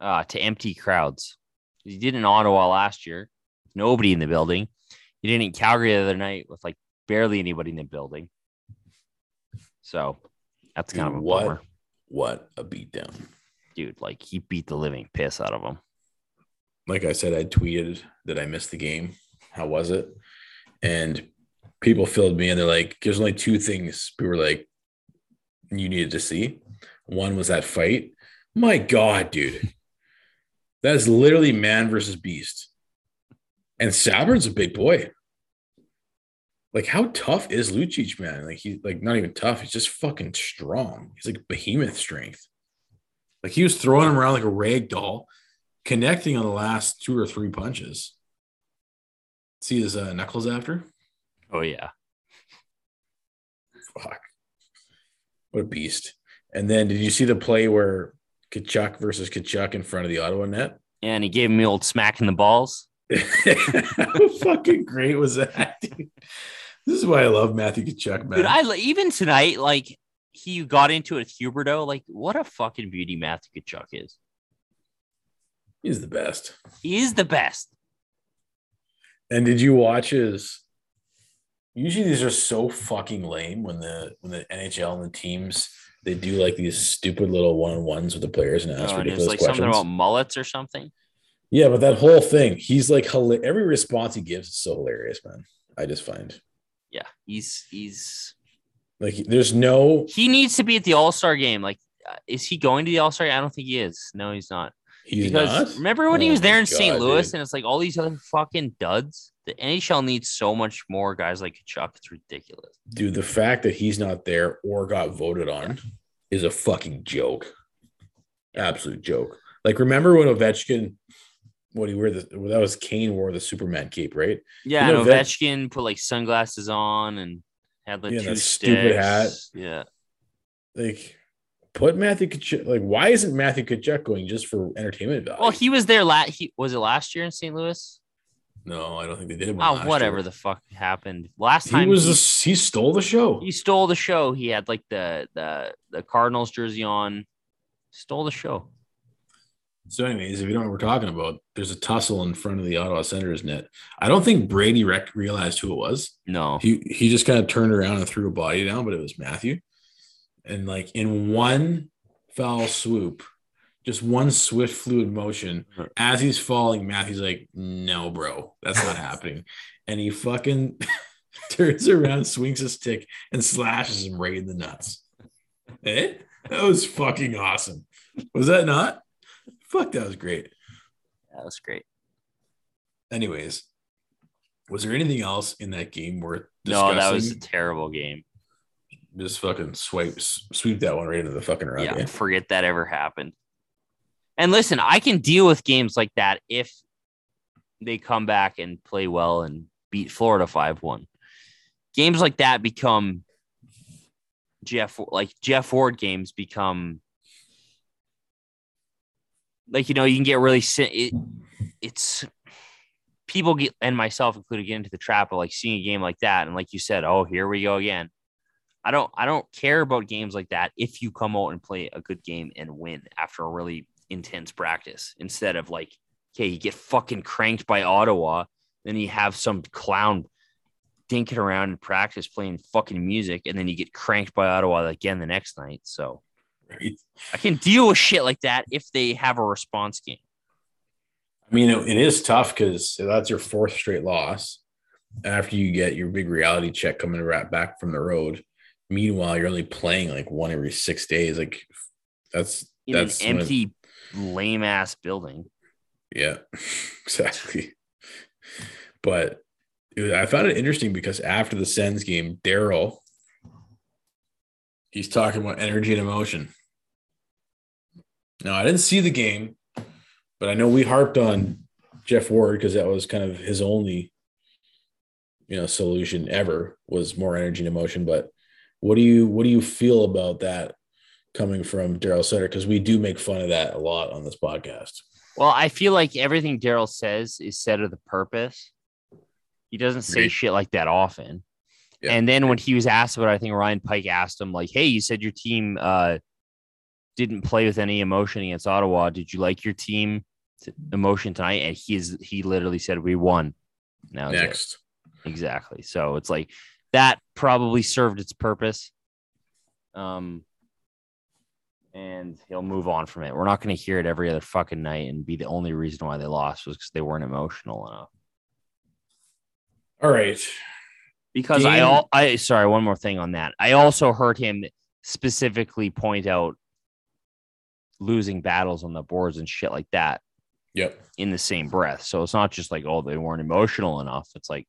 to empty crowds. He did in Ottawa last year, nobody in the building. He did in Calgary the other night with like barely anybody in the building. So that's kind of a bummer. What a beatdown. Dude, like, he beat the living piss out of him. Like I said, I tweeted that I missed the game. How was it? And people filled me in. They're like, there's only two things we were like, you needed to see. One was that fight. My God, dude. That is literally man versus beast. And Sabarin's a big boy. Like, how tough is Lucic, man? Like, he's like not even tough. He's just fucking strong. He's like behemoth strength. Like, he was throwing him around like a rag doll, connecting on the last 2 or 3 punches. See his knuckles after? Oh, yeah. Fuck. What a beast. And then did you see the play where Tkachuk versus Tkachuk in front of the Ottawa net? Yeah, and he gave him the old smack in the balls. How fucking great was that, dude? This is why I love Matthew Tkachuk, man. Dude, even tonight, like, he got into it with Huberdeau. Like, what a fucking beauty Matthew Tkachuk is. He's the best. He is the best. And did you watch his? Usually these are so fucking lame when the NHL and the teams, they do like these stupid little one-on-ones with the players and ask ridiculous like questions. Something about mullets or something. Yeah, but that whole thing, he's like, every response he gives is so hilarious, man. I just find. Yeah, he's. Like, there's no... He needs to be at the All-Star game. Like, is he going to the All-Star game? I don't think he is. No, he's not. He's not? Remember when he was there in St. Louis, dude, and it's like all these other fucking duds? The NHL needs so much more guys like Tkachuk. It's ridiculous. Dude, the fact that he's not there or got voted on is a fucking joke. Absolute joke. Like, remember when Ovechkin... What he wore that was Kane wore the Superman cape, right? Yeah, and Ovechkin put, like, sunglasses on and... had like 2 sticks. Stupid hat. Yeah. Like, put Matthew Tkachuk, like, why isn't Matthew Tkachuk going just for entertainment value? Well, he was there was it last year in St. Louis? No, I don't think they did. Whatever the fuck happened last time. He stole the show. He stole the show. He had like the Cardinals jersey on. Stole the show. So, anyways, if you don't know what we're talking about, there's a tussle in front of the Ottawa Senators net. I don't think Brady realized who it was. No, he just kind of turned around and threw a body down, but it was Matthew. And like in one foul swoop, just one swift fluid motion as he's falling, Matthew's like, no, bro, that's not happening. And he fucking turns around, swings his stick and slashes him right in the nuts. Eh? That was fucking awesome. Was that not? Fuck, that was great. That was great. Anyways, was there anything else in that game worth discussing? No, that was a terrible game. Just fucking sweep that one right into the fucking rock. Yeah, forget that ever happened. And listen, I can deal with games like that if they come back and play well and beat Florida 5-1. Games like that become Jeff Ward games become like, you know, you can get really it's people get, and myself included, get into the trap of like seeing a game like that and like you said, oh, here we go again. I don't care about games like that if you come out and play a good game and win after a really intense practice, instead of like, okay, you get fucking cranked by Ottawa, then you have some clown dinking around in practice playing fucking music, and then you get cranked by Ottawa again the next night. So right. I can deal with shit like that if they have a response game. I mean, it is tough because that's your fourth straight loss after you get your big reality check coming right back from the road. Meanwhile, you're only playing like one every 6 days. Like that's an empty, lame ass building. Yeah, exactly. But I found it interesting because after the Sens game, Daryl, he's talking about energy and emotion. Now, I didn't see the game, but I know we harped on Jeff Ward because that was kind of his only, solution ever was more energy and emotion, but. What do you feel about that coming from Daryl Sutter? Because we do make fun of that a lot on this podcast. Well, I feel like everything Daryl says is said with a purpose. He doesn't say shit like that often. Yeah. And then when he was asked about it, I think Ryan Pike asked him, like, hey, you said your team didn't play with any emotion against Ottawa. Did you like your team emotion tonight? And he literally said, we won. Now next. Exactly. So it's like, that probably served its purpose. And he'll move on from it. We're not going to hear it every other fucking night and be the only reason why they lost was because they weren't emotional enough. All right. Because sorry, one more thing on that. I also heard him specifically point out losing battles on the boards and shit like that. Yep. In the same breath. So it's not just like, oh, they weren't emotional enough. It's like,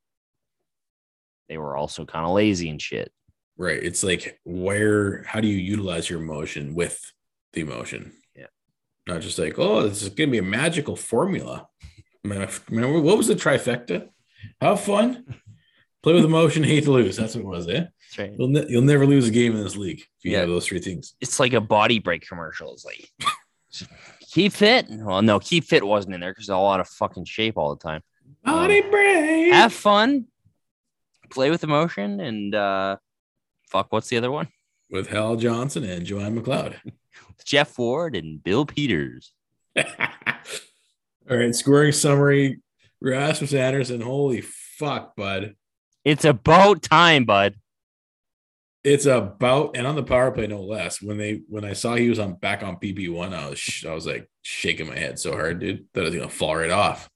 they were also kind of lazy and shit. Right. It's like, how do you utilize your emotion with the emotion? Yeah. Not just like, oh, this is going to be a magical formula. Remember, what was the trifecta? Have fun, play with emotion, hate to lose. That's what it was, eh? That's right. You'll never lose a game in this league if you have those three things. It's like a body break commercial. It's like, keep fit. Well, no, keep fit wasn't in there because they're all out of fucking shape all the time. Body break. Have fun. Play with emotion and fuck. What's the other one? With Hal Johnson and Joanne McLeod, Jeff Ward and Bill Peters. All right, scoring summary: Rasmus Andersson. Holy fuck, bud! It's about time, bud. It's about, and on the power play, no less. When I saw he was back on PP1, I was like shaking my head so hard, dude, that I was gonna fall right off.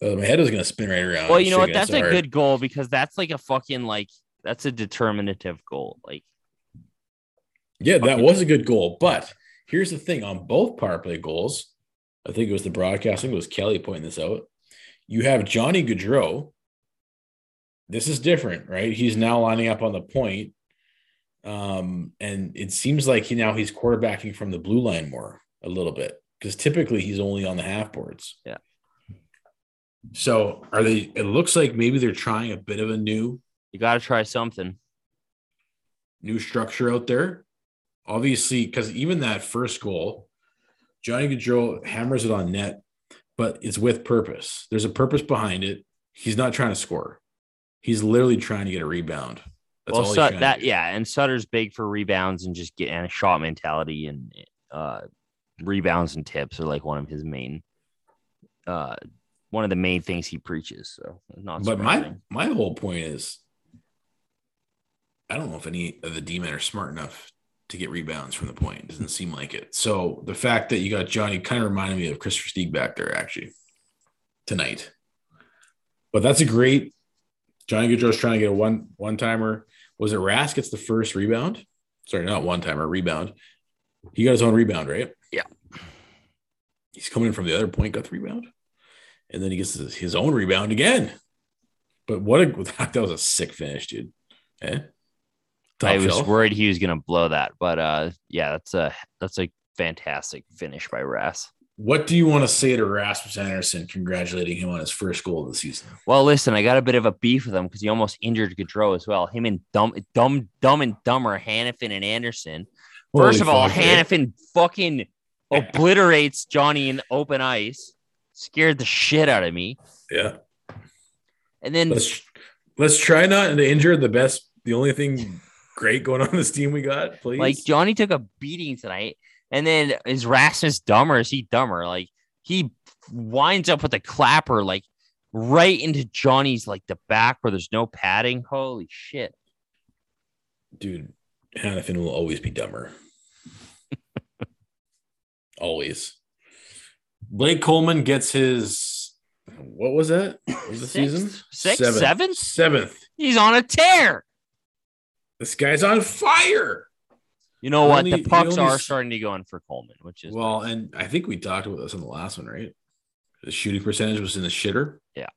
My head was going to spin right around. Well, you know what? That's a good goal because that's like a fucking, like, that's a determinative goal. Like, yeah, that was a good goal. But here's the thing on both power play goals, I think it was the broadcast, I think it was Kelly pointing this out. You have Johnny Gaudreau. This is different, right? He's now lining up on the point. And it seems like he's quarterbacking from the blue line more a little bit because typically he's only on the half boards. Yeah. So are they? It looks like maybe they're trying a bit of a new. You got to try something. New structure out there. obviously, because even that first goal, Johnny Gaudreau hammers it on net, but it's with purpose. There's a purpose behind it. He's not trying to score. He's literally trying to get a rebound. That's all he's trying to do. Yeah, and Sutter's big for rebounds and just getting a shot mentality, and rebounds and tips are like one of his main one of the main things he preaches. So not surprising. But my whole point is, I don't know if any of the D-men are smart enough to get rebounds from the point. It doesn't seem like it. So the fact that you got Johnny kind of reminded me of Christopher Stieg back there actually tonight. But that's a great Johnny Gaudreau's trying to get a one-timer. Was it Rask gets the first rebound? Sorry, not one-timer, rebound. He got his own rebound, right? Yeah. He's coming in from the other point, got the rebound. And then he gets his own rebound again. But that was a sick finish, dude. Eh? I was worried he was going to blow that, but yeah, that's a fantastic finish by Rass. What do you want to say to Rasmus Andersson congratulating him on his first goal of the season? Well, listen, I got a bit of a beef with him because he almost injured Gaudreau as well. Him and dumb and dumber Hanifin and Andersson. First of all, Hanifin fucking obliterates Johnny in open ice. Scared the shit out of me. Yeah. And then let's try not to injure the only thing great going on this team we got, please. Like, Johnny took a beating tonight, and then is Rasmus dumb or is he dumber? Like, he winds up with a clapper, like, right into Johnny's, like, the back where there's no padding. Holy shit. Dude, Hanifin will always be dumber. Always. Blake Coleman gets his, what was that? What was the season? Seventh. He's on a tear. This guy's on fire. You know what? The pucks are starting to go in for Coleman, which is well, nice. And I think we talked about this on the last one, right? The shooting percentage was in the shitter. Yeah.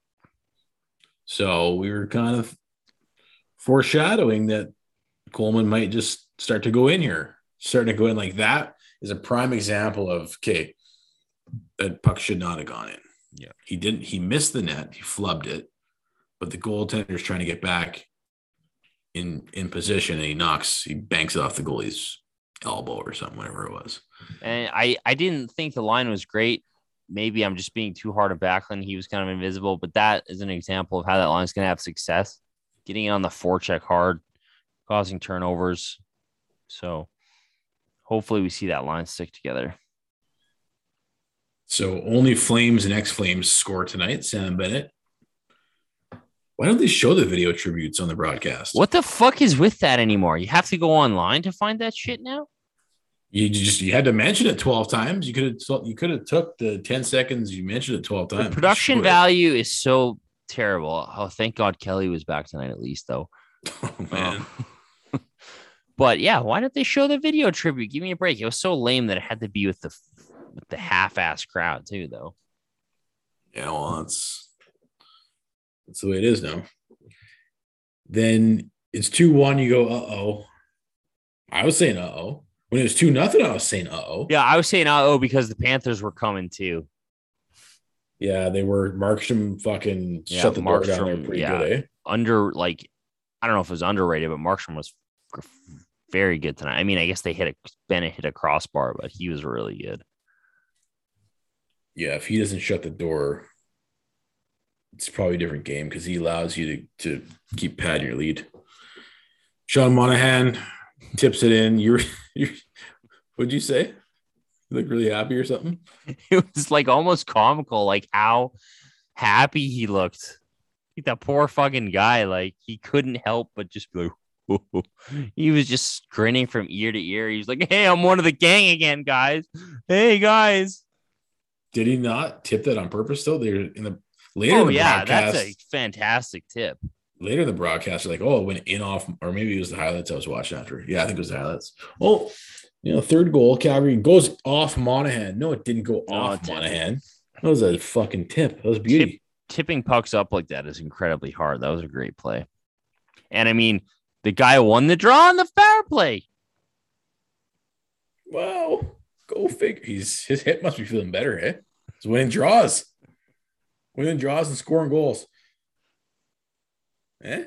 So we were kind of foreshadowing that Coleman might just start to go in here. Starting to go in like that is a prime example of, okay, that puck should not have gone in. Yeah. He didn't. He missed the net. He flubbed it. But the goaltender is trying to get back in position, and he banks it off the goalie's elbow or something, whatever it was. And I didn't think the line was great. Maybe I'm just being too hard on Backlund. He was kind of invisible, but that is an example of how that line's going to have success. Getting on the forecheck hard, causing turnovers. So hopefully we see that line stick together. So only Flames and ex-Flames score tonight. Sam Bennett. Why don't they show the video tributes on the broadcast? What the fuck is with that anymore? You have to go online to find that shit now? You had to mention it 12 times. You could have took the 10 seconds you mentioned it 12 times. The production value is so terrible. Oh, thank God Kelly was back tonight at least, though. Oh, man. But, yeah, why don't they show the video tribute? Give me a break. It was so lame that it had to be with the half-ass crowd, too, though. Yeah, well, that's the way it is now. Then it's 2-1. You go, uh-oh. I was saying uh-oh. When it was 2-0, I was saying uh-oh. Yeah, I was saying uh-oh because the Panthers were coming too. Yeah, they were. Markström fucking shut the door down there pretty good, eh? I don't know if it was underrated, but Markström was very good tonight. I mean, I guess Bennett hit a crossbar, but he was really good. Yeah, if he doesn't shut the door, it's probably a different game because he allows you to keep padding your lead. Sean Monahan tips it in. What'd you say? You look really happy or something? It was like almost comical, like how happy he looked. Like that poor fucking guy, like he couldn't help but just be like, whoa. He was just grinning from ear to ear. He was like, hey, I'm one of the gang again, guys. Hey, guys. Did he not tip that on purpose though? They're in the later in the broadcast, that's a fantastic tip. Later in the broadcast, like, oh, it went in off, or maybe it was the highlights I was watching after. Yeah, I think it was the highlights. Oh, third goal, Calgary goes off Monahan. No, it didn't go off Monahan. That was a fucking tip. That was beauty. Tipping pucks up like that is incredibly hard. That was a great play. And, I mean, the guy won the draw on the power play. Wow. Go figure. His hip must be feeling better, eh? He's winning draws. Winning draws and scoring goals. Eh?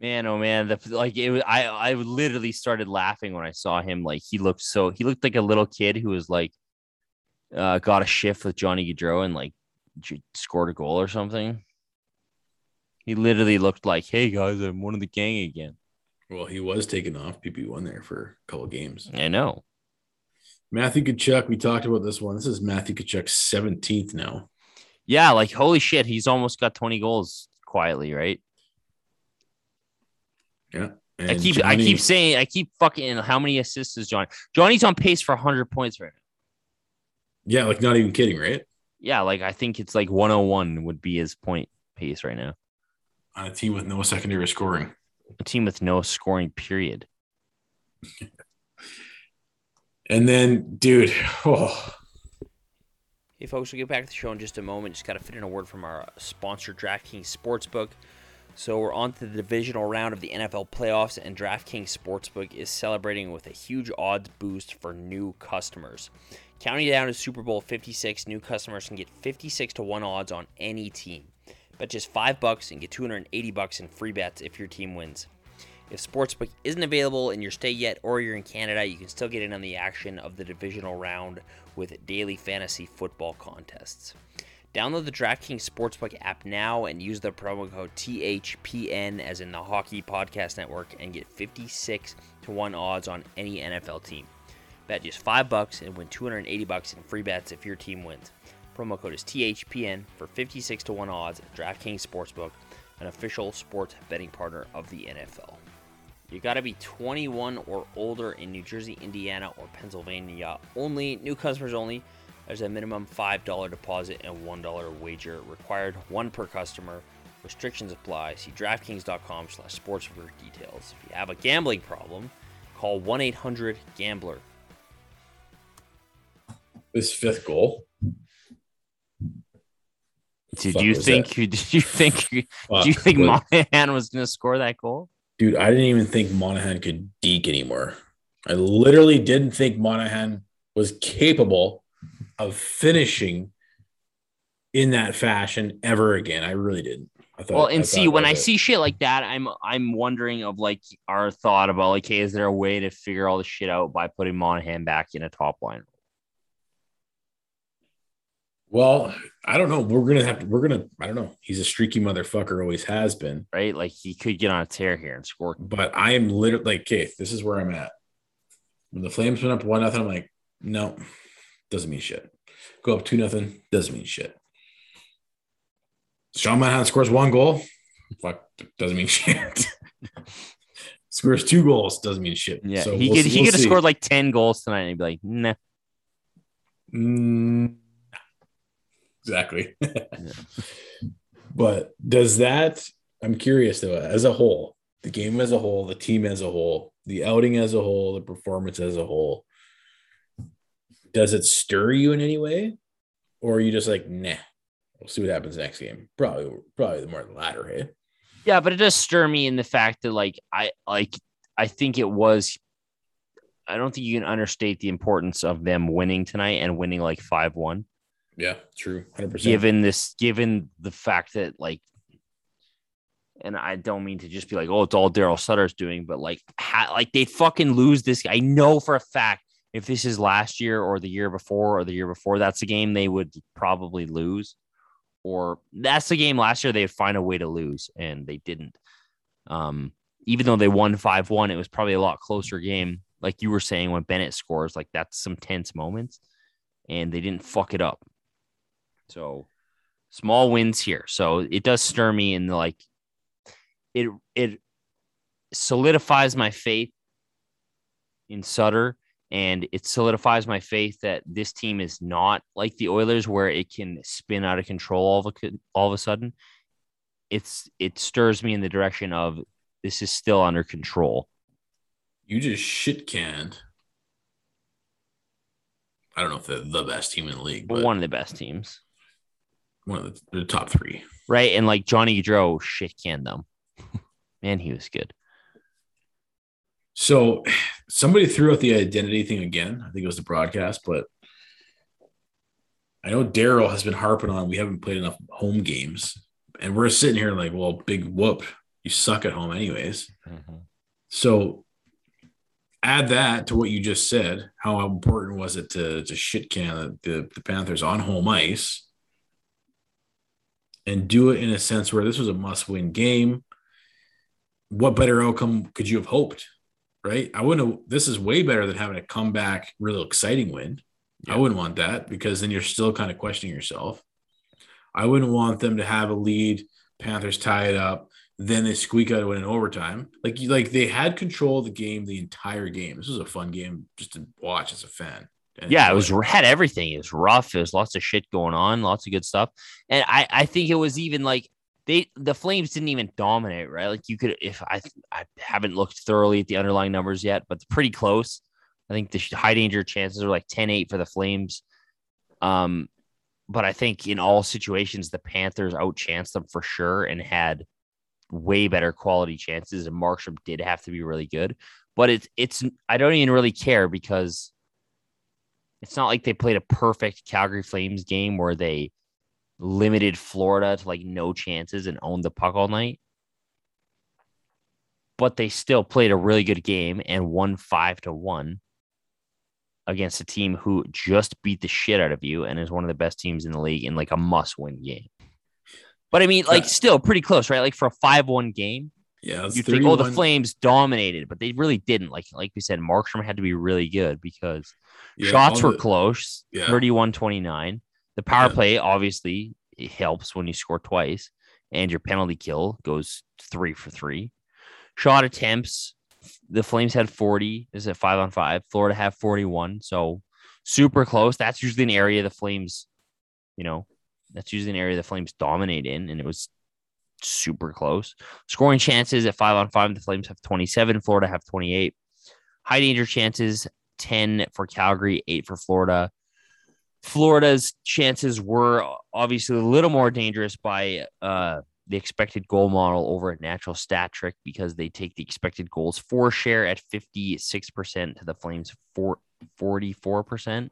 Man, oh man, I literally started laughing when I saw him. Like he looked like a little kid who was like got a shift with Johnny Gaudreau and like scored a goal or something. He literally looked like, "Hey guys, I'm one of the gang again." Well, he was taken off PP1 there for a couple of games. I know. Matthew Tkachuk, we talked about this one. This is Matthew Tkachuk's 17th now. Yeah, like holy shit, he's almost got 20 goals quietly, right? Yeah. And I keep saying how many assists is Johnny? Johnny's on pace for 100 points right now. Yeah, like not even kidding, right? Yeah, like I think it's like 101 would be his point pace right now. On a team with no secondary scoring. A team with no scoring, period. And then, dude. Oh. Hey, folks, we'll get back to the show in just a moment. Just got to fit in a word from our sponsor, DraftKings Sportsbook. So we're on to the divisional round of the NFL playoffs, and DraftKings Sportsbook is celebrating with a huge odds boost for new customers. Counting down to Super Bowl 56, new customers can get 56-1 odds on any team. Bet just $5 and get $280 in free bets if your team wins. If Sportsbook isn't available in your state yet or you're in Canada, you can still get in on the action of the divisional round with daily fantasy football contests. Download the DraftKings Sportsbook app now and use the promo code THPN as in the Hockey Podcast Network and get 56-1 odds on any NFL team. Bet just $5 and win $280 in free bets if your team wins. Promo code is THPN for 56-1 odds at DraftKings Sportsbook, an official sports betting partner of the NFL. You got to be 21 or older in New Jersey, Indiana, or Pennsylvania only. New customers only. There's a minimum $5 deposit and $1 wager required. One per customer. Restrictions apply. See DraftKings.com/sports for details. If you have a gambling problem, call 1-800-GAMBLER. This fifth goal. Did you think Monahan was going to score that goal? Dude, I didn't even think Monahan could deke anymore. I literally didn't think Monahan was capable of finishing in that fashion ever again. I really didn't. I see shit like that, I'm wondering of like our thought about like, hey, is there a way to figure all this shit out by putting Monahan back in a top line? Well, I don't know. I don't know. He's a streaky motherfucker, always has been. Right? Like he could get on a tear here and score. But I am literally like, okay, this is where I'm at. When the Flames went up 1-0, I'm like, no, doesn't mean shit. Go up 2-0, doesn't mean shit. Sean Monahan scores one goal, fuck, doesn't mean shit. Scores two goals, doesn't mean shit. Yeah, so he could have scored like 10 goals tonight and he'd be like, nah. Exactly. Yeah. But does that, I'm curious though, as a whole, the game as a whole, the team as a whole, the outing as a whole, the performance as a whole, does it stir you in any way? Or are you just like, nah, we'll see what happens next game? Probably more the latter, hey? Yeah, but it does stir me in the fact that like, I don't think you can understate the importance of them winning tonight and winning like 5-1. Yeah, true. 100%. Given the fact that like, and I don't mean to just be like, oh, it's all Daryl Sutter's doing, but like, they fucking lose this. I know for a fact if this is last year or the year before that's the game they would probably lose, or that's the game last year they'd find a way to lose, and they didn't. Even though they won 5-1, it was probably a lot closer game. Like you were saying, when Bennett scores, like that's some tense moments, and they didn't fuck it up. So small wins here. So it does stir me in the, like it solidifies my faith in Sutter, and it solidifies my faith that this team is not like the Oilers where it can spin out of control all of a sudden. It stirs me in the direction of this is still under control. You just shit canned. I don't know if they're the best team in the league, but one of the best teams. One of the top three. Right. And like Johnny Gaudreau shit canned them. Man, he was good. So somebody threw out the identity thing again. I think it was the broadcast, but I know Daryl has been harping on we haven't played enough home games. And we're sitting here like, well, big whoop. you suck at home anyways. Mm-hmm. So add that to what you just said. How important was it to shit can the Panthers on home ice and do it in a sense where this was a must-win game? What better outcome could you have hoped, right? I wouldn't have, this is way better than having a comeback, real exciting win. Yeah. I wouldn't want that because then you're still kind of questioning yourself. I wouldn't want them to have a lead, Panthers tie it up, then they squeak out a win in overtime. Like they had control of the game the entire game. This was a fun game just to watch as a fan. And yeah, it had everything. It was rough. It was lots of shit going on, lots of good stuff. And I think it was even like the Flames didn't even dominate, right? Like you could, if I haven't looked thoroughly at the underlying numbers yet, but pretty close. I think the high danger chances are like 10-8 for the Flames. But I think in all situations, the Panthers outchanced them for sure and had way better quality chances. And Markström did have to be really good, but it's I don't even really care because it's not like they played a perfect Calgary Flames game where they limited Florida to like no chances and owned the puck all night. But they still played a really good game and won 5-1 against a team who just beat the shit out of you and is one of the best teams in the league in like a must-win game. But I mean, like still pretty close, right? Like for a 5-1 game, yeah, you think, oh, the Flames dominated, but they really didn't. Like we said, Markström had to be really good because shots were close, 31-29. The power play obviously it helps when you score twice, and your penalty kill goes 3 for 3. Shot attempts, the Flames had 40. This is at 5-on-5. Florida had 41, so super close. That's usually an area the Flames, that's usually an area the Flames dominate in, and it was super close. Scoring chances at 5-on-5, the Flames have 27. Florida have 28. High danger chances, 10 for Calgary, 8 for Florida. Florida's chances were obviously a little more dangerous by the expected goal model over a natural stat trick because they take the expected goals for share at 56% to the Flames 44%.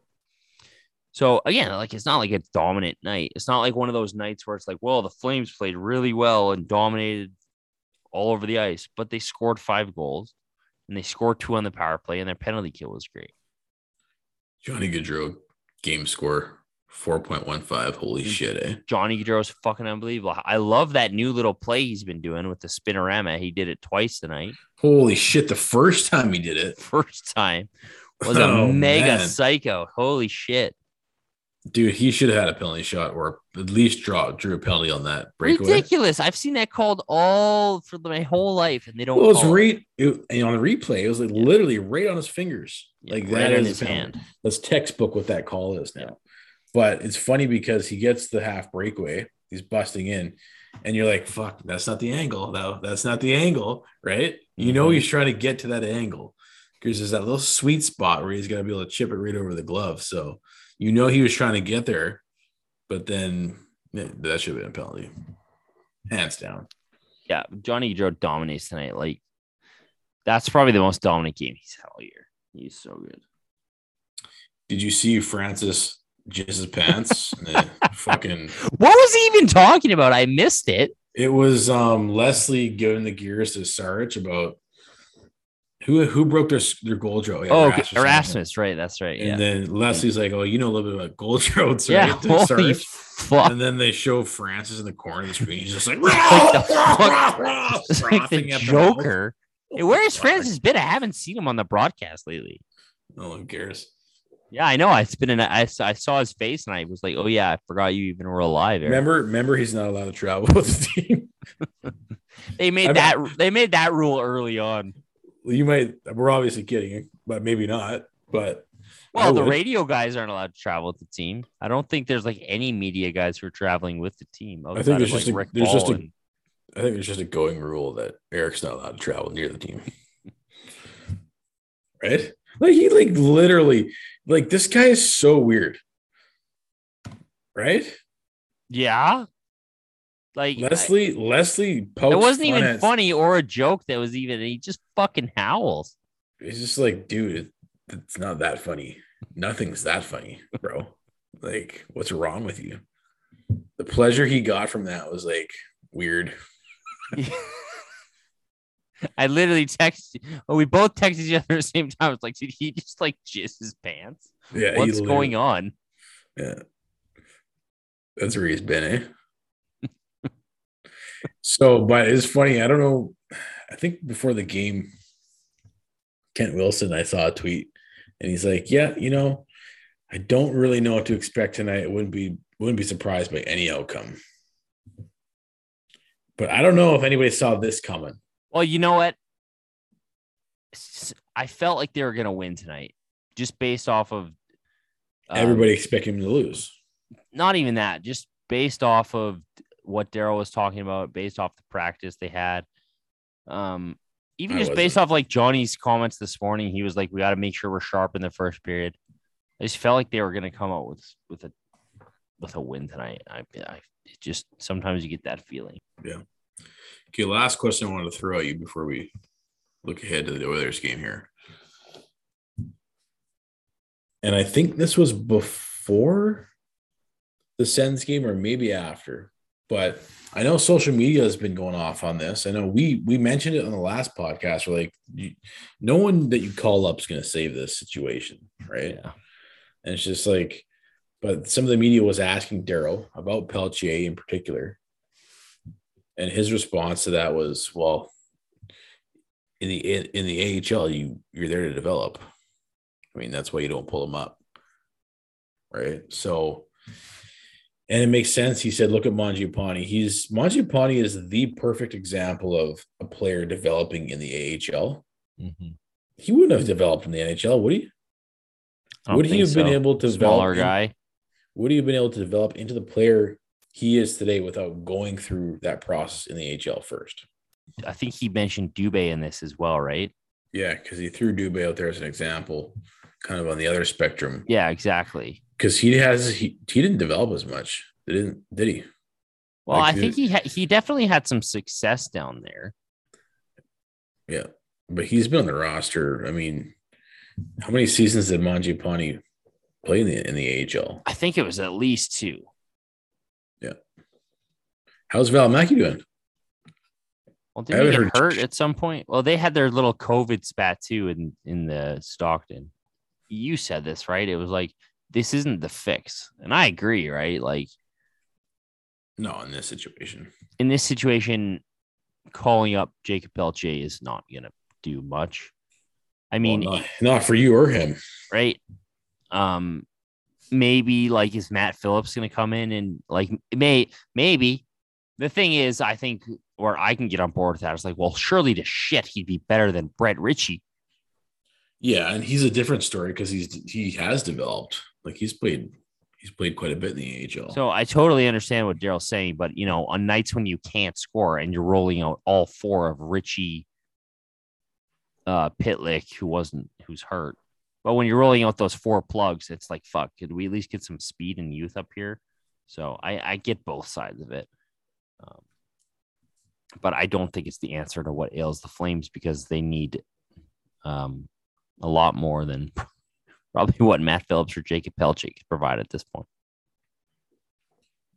So again, like it's not like a dominant night. It's not like one of those nights where it's like, well, the Flames played really well and dominated all over the ice, but they scored 5 goals and they scored 2 on the power play and their penalty kill was great. Johnny Gaudreau game score. 4.15. Holy shit, eh? Johnny Gaudreau's fucking unbelievable. I love that new little play he's been doing with the spinorama. He did it twice tonight. Holy shit, the first time he did it. First time. Was a mega psycho. Holy shit. Dude, he should have had a penalty shot or at least drew a penalty on that breakaway. Ridiculous. I've seen that called all for my whole life, and they don't and on the replay, it was like literally right on his fingers. Yeah, like right in his hand. That's textbook what that call is now. Yeah. But it's funny because he gets the half breakaway. He's busting in. And you're like, fuck, that's not the angle, though. That's not the angle, right? Mm-hmm. You know he's trying to get to that angle because there's that little sweet spot where he's going to be able to chip it right over the glove. So you know he was trying to get there, but then that should have been a penalty. Hands down. Yeah, Johnny Gaudreau dominates tonight. Like, that's probably the most dominant game he's had all year. He's so good. Did you see Francis... Just his pants. Fucking. What was he even talking about? I missed it. It was Leslie giving the gears to Sarge about who broke their Gaudreau. Yeah, oh, Rasmus, right? That's right. And then Leslie's like, "Oh, you know a little bit about Gaudreau." Holy fuck. And then they show Francis in the corner of the screen. He's just like, the Joker. Hey, where's Francis been? I haven't seen him on the broadcast lately. No one cares. Yeah, I know. I saw his face, and I was like, "Oh yeah, I forgot you even were alive." Eric. Remember, he's not allowed to travel with the team. They made that rule early on. You might. We're obviously kidding, but maybe not. But the radio guys aren't allowed to travel with the team. I don't think there's like any media guys who are traveling with the team. I think there's just a going rule that Eric's not allowed to travel near the team, right? Like he literally. Like, this guy is so weird, right? Yeah. Like, Leslie pokes. It wasn't even funny or a joke that was even, he just fucking howls. It's just like, dude, it's not that funny. Nothing's that funny, bro. Like, what's wrong with you? The pleasure he got from that was, like, weird. I literally texted. Well, we both texted each other at the same time. It's like, did he just like jizz his pants? Yeah. What's going on? Yeah. That's where he's been, eh? So, but it's funny. I don't know. I think before the game, Kent Wilson, I saw a tweet, and he's like, "Yeah, you know, I don't really know what to expect tonight. I wouldn't be surprised by any outcome." But I don't know if anybody saw this coming. Well, you know what? I felt like they were going to win tonight, just based off of everybody expecting them to lose. Not even that, just based off of what Daryl was talking about, based off the practice they had. Even just based off like Johnny's comments this morning, he was like, "We got to make sure we're sharp in the first period." I just felt like they were going to come out with a win tonight. I just sometimes you get that feeling. Yeah. Okay. Last question I wanted to throw at you before we look ahead to the Oilers game here, and I think this was before the Sens game or maybe after, but I know social media has been going off on this. I know we mentioned it on the last podcast. We're like, no one that you call up is going to save this situation, right? Yeah. And it's just like, but some of the media was asking Daryl about Pelletier in particular, and his response to that was, "Well, in the AHL, you're there to develop. I mean, that's why you don't pull him up, right?" So. And it makes sense. He said, look at Mangiapane. Mangiapane is the perfect example of a player developing in the AHL. Mm-hmm. He wouldn't have developed in the NHL, would he? Would he have been able to develop? Smaller guy. Would he have been able to develop into the player he is today without going through that process in the AHL first? I think he mentioned Dube in this as well, right? Yeah, because he threw Dube out there as an example, kind of on the other spectrum. Yeah, exactly. Because he didn't develop as much, did he? Well, I think he definitely had some success down there. Yeah, but he's been on the roster. I mean, how many seasons did Mangiapane play in the AHL? I think it was at least 2. Yeah. How's Valimaki doing? Well, did he get hurt at some point? Well, they had their little COVID spat too in the Stockton. You said this, right? It was like, this isn't the fix. And I agree, right? Like, no, in this situation, calling up Jacob Pelletier is not going to do much. I mean, well, not for you or him, right? Maybe like, is Matt Phillips going to come in and like, maybe the thing is, I think where I can get on board with that is like, well, surely to shit, he'd be better than Brett Ritchie. Yeah, and he's a different story because he has developed. Like he's played quite a bit in the AHL. So I totally understand what Daryl's saying, but you know, on nights when you can't score and you're rolling out all 4 of Richie, Pitlick, who's hurt. But when you're rolling out those 4 plugs, it's like, fuck, could we at least get some speed and youth up here? So I get both sides of it. But I don't think it's the answer to what ails the Flames, because they need a lot more than probably what Matt Phillips or Jacob Pelletier could provide at this point.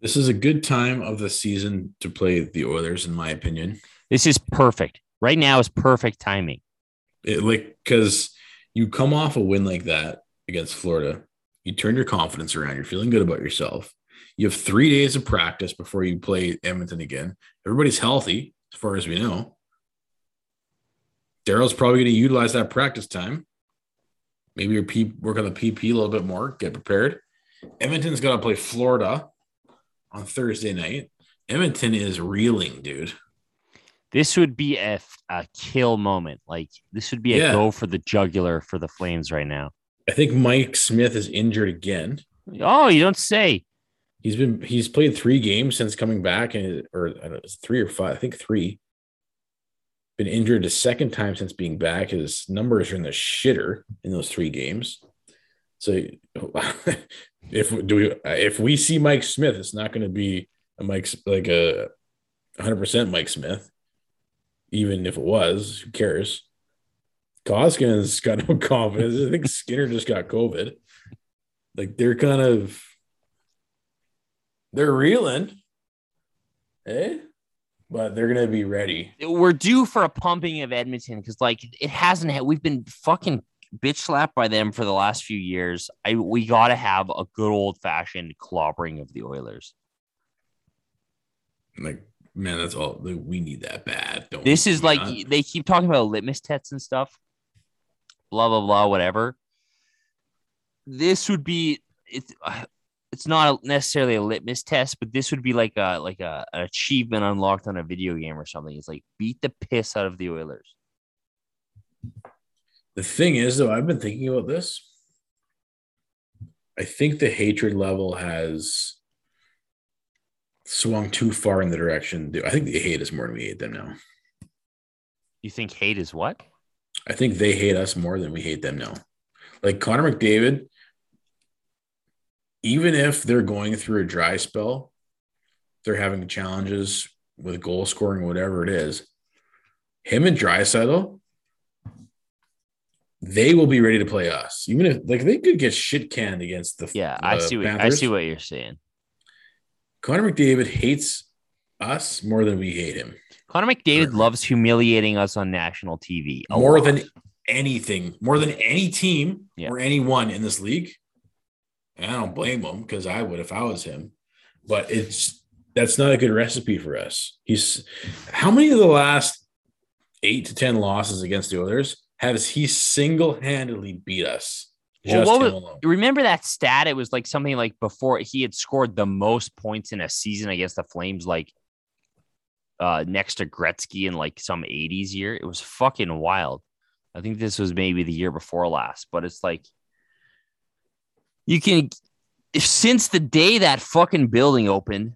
This is a good time of the season to play the Oilers, in my opinion. This is perfect. Right now is perfect timing. Because you come off a win like that against Florida. You turn your confidence around. You're feeling good about yourself. You have 3 days of practice before you play Edmonton again. Everybody's healthy, as far as we know. Daryl's probably going to utilize that practice time. Maybe work on the PP a little bit more, get prepared. Edmonton's got to play Florida on Thursday night. Edmonton is reeling, dude. This would be a kill moment. Like, this would be a go for the jugular for the Flames right now. I think Mike Smith is injured again. Oh, you don't say. He's played 3 games since coming back, or I don't know, it's 3 or 5. I think 3. Been injured a 2nd time since being back. His numbers are in the shitter in those 3 games. So if we see Mike Smith, it's not going to be a 100% Mike Smith. Even if it was, who cares? Koskinen's got no confidence. I think Skinner just got COVID. Like, they're reeling. Eh? but they're going to be ready. We're due for a pumping of Edmonton because, like, it hasn't had, we've been fucking bitch slapped by them for the last few years. We got to have a good old fashioned clobbering of the Oilers. Like, man, that's all we need that bad. Don't this is like not. They keep talking about litmus tests and stuff, blah, blah, blah, whatever. This would be it's not necessarily a litmus test, but this would be like an achievement unlocked on a video game or something. It's like beat the piss out of the Oilers. The thing is, though, I've been thinking about this. I think the hatred level has swung too far in the direction. I think they hate us more than we hate them now. You think hate is what? I think they hate us more than we hate them now. Like Connor McDavid, even if they're going through a dry spell, they're having challenges with goal scoring, whatever it is, him and Draisaitl, they will be ready to play us. Even if like they could get shit canned against the I see what you're saying. Connor McDavid hates us more than we hate him. Connor McDavid loves humiliating us on national TV more than anything, more than any team or anyone in this league. And I don't blame him because I would if I was him, but that's not a good recipe for us. How many of the last 8 to 10 losses against the Oilers has he single-handedly beat us? Remember that stat? It was like something like before he had scored the most points in a season against the Flames, like next to Gretzky in like some 80s year. It was fucking wild. I think this was maybe the year before last, but it's like you can, if since the day that fucking building opened,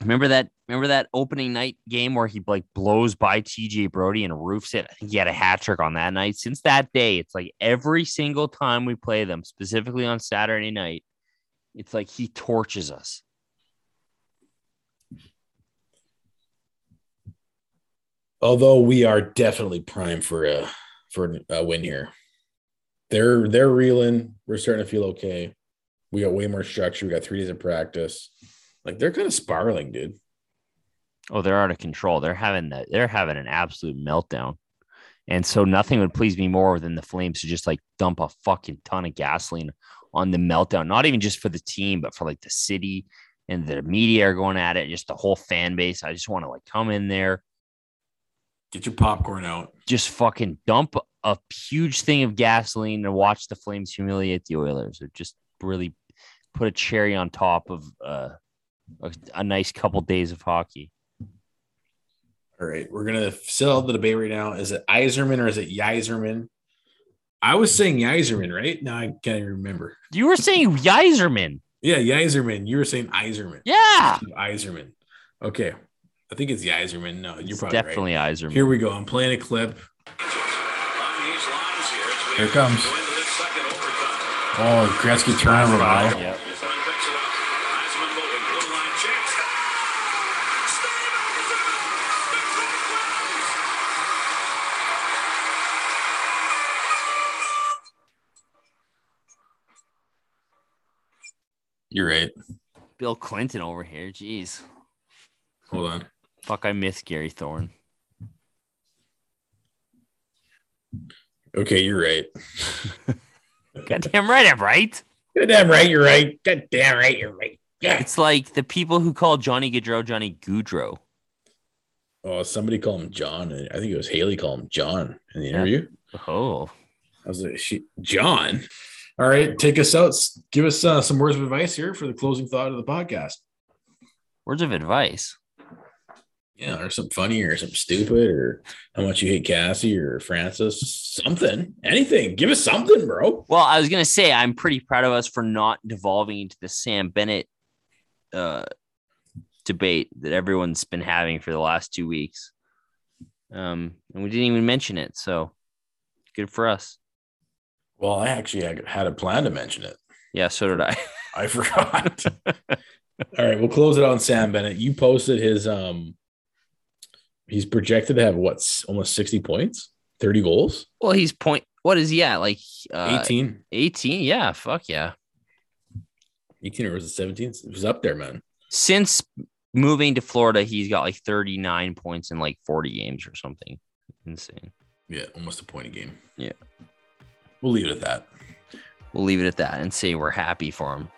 remember that opening night game where he like blows by TJ Brody and roofs it? I think he had a hat trick on that night. Since that day, it's like every single time we play them, specifically on Saturday night, it's like he torches us. Although we are definitely primed for a win here. They're reeling. We're starting to feel okay. We got way more structure. We got 3 days of practice. Like they're kind of spiraling, dude. Oh, they're out of control. They're having an absolute meltdown. And so nothing would please me more than the Flames to just like dump a fucking ton of gasoline on the meltdown. Not even just for the team, but for like the city and the media are going at it. And just the whole fan base. I just want to like come in there. Get your popcorn out. Just fucking dump a huge thing of gasoline and watch the Flames humiliate the Oilers, or just really put a cherry on top of a nice couple days of hockey. All right, we're gonna settle the debate right now. Is it Yzerman or is it Yzerman? I was saying Yzerman, right? Now I can't even remember. You were saying Yzerman. Yeah, Yzerman. You were saying Yzerman. Yeah, Yzerman. Okay. I think it's Yzerman. No, you're probably definitely right. Yzerman. Here we go. I'm playing a clip. Here it comes. Oh, Gretzky turnover. Yep. You're right. Bill Clinton over here. Jeez. Hold on. Fuck, I miss Gary Thorne. Okay, you're right. Goddamn right, I'm right. Goddamn right, you're right. Goddamn right, you're right. Yeah. It's like the people who call Johnny Gaudreau, Johnny Gaudreau. Oh, somebody called him John. I think it was Haley called him John in the interview. Oh. I was like, John? All right, take us out. Give us some words of advice here for the closing thought of the podcast. Words of advice. Yeah, or something funny or something stupid or how much you hate Cassie or Francis. Something. Anything. Give us something, bro. Well, I was going to say I'm pretty proud of us for not devolving into the Sam Bennett debate that everyone's been having for the last 2 weeks. And we didn't even mention it, so good for us. Well, I actually had a plan to mention it. Yeah, so did I. I forgot. All right, we'll close it on Sam Bennett. You posted his he's projected to have almost 60 points, 30 goals. Well, he's what is he at? Like 18. 18, yeah, fuck yeah. 18 or was it 17? It was up there, man. Since moving to Florida, he's got like 39 points in like 40 games or something. Insane. Yeah, almost a point a game. Yeah. We'll leave it at that. And say we're happy for him.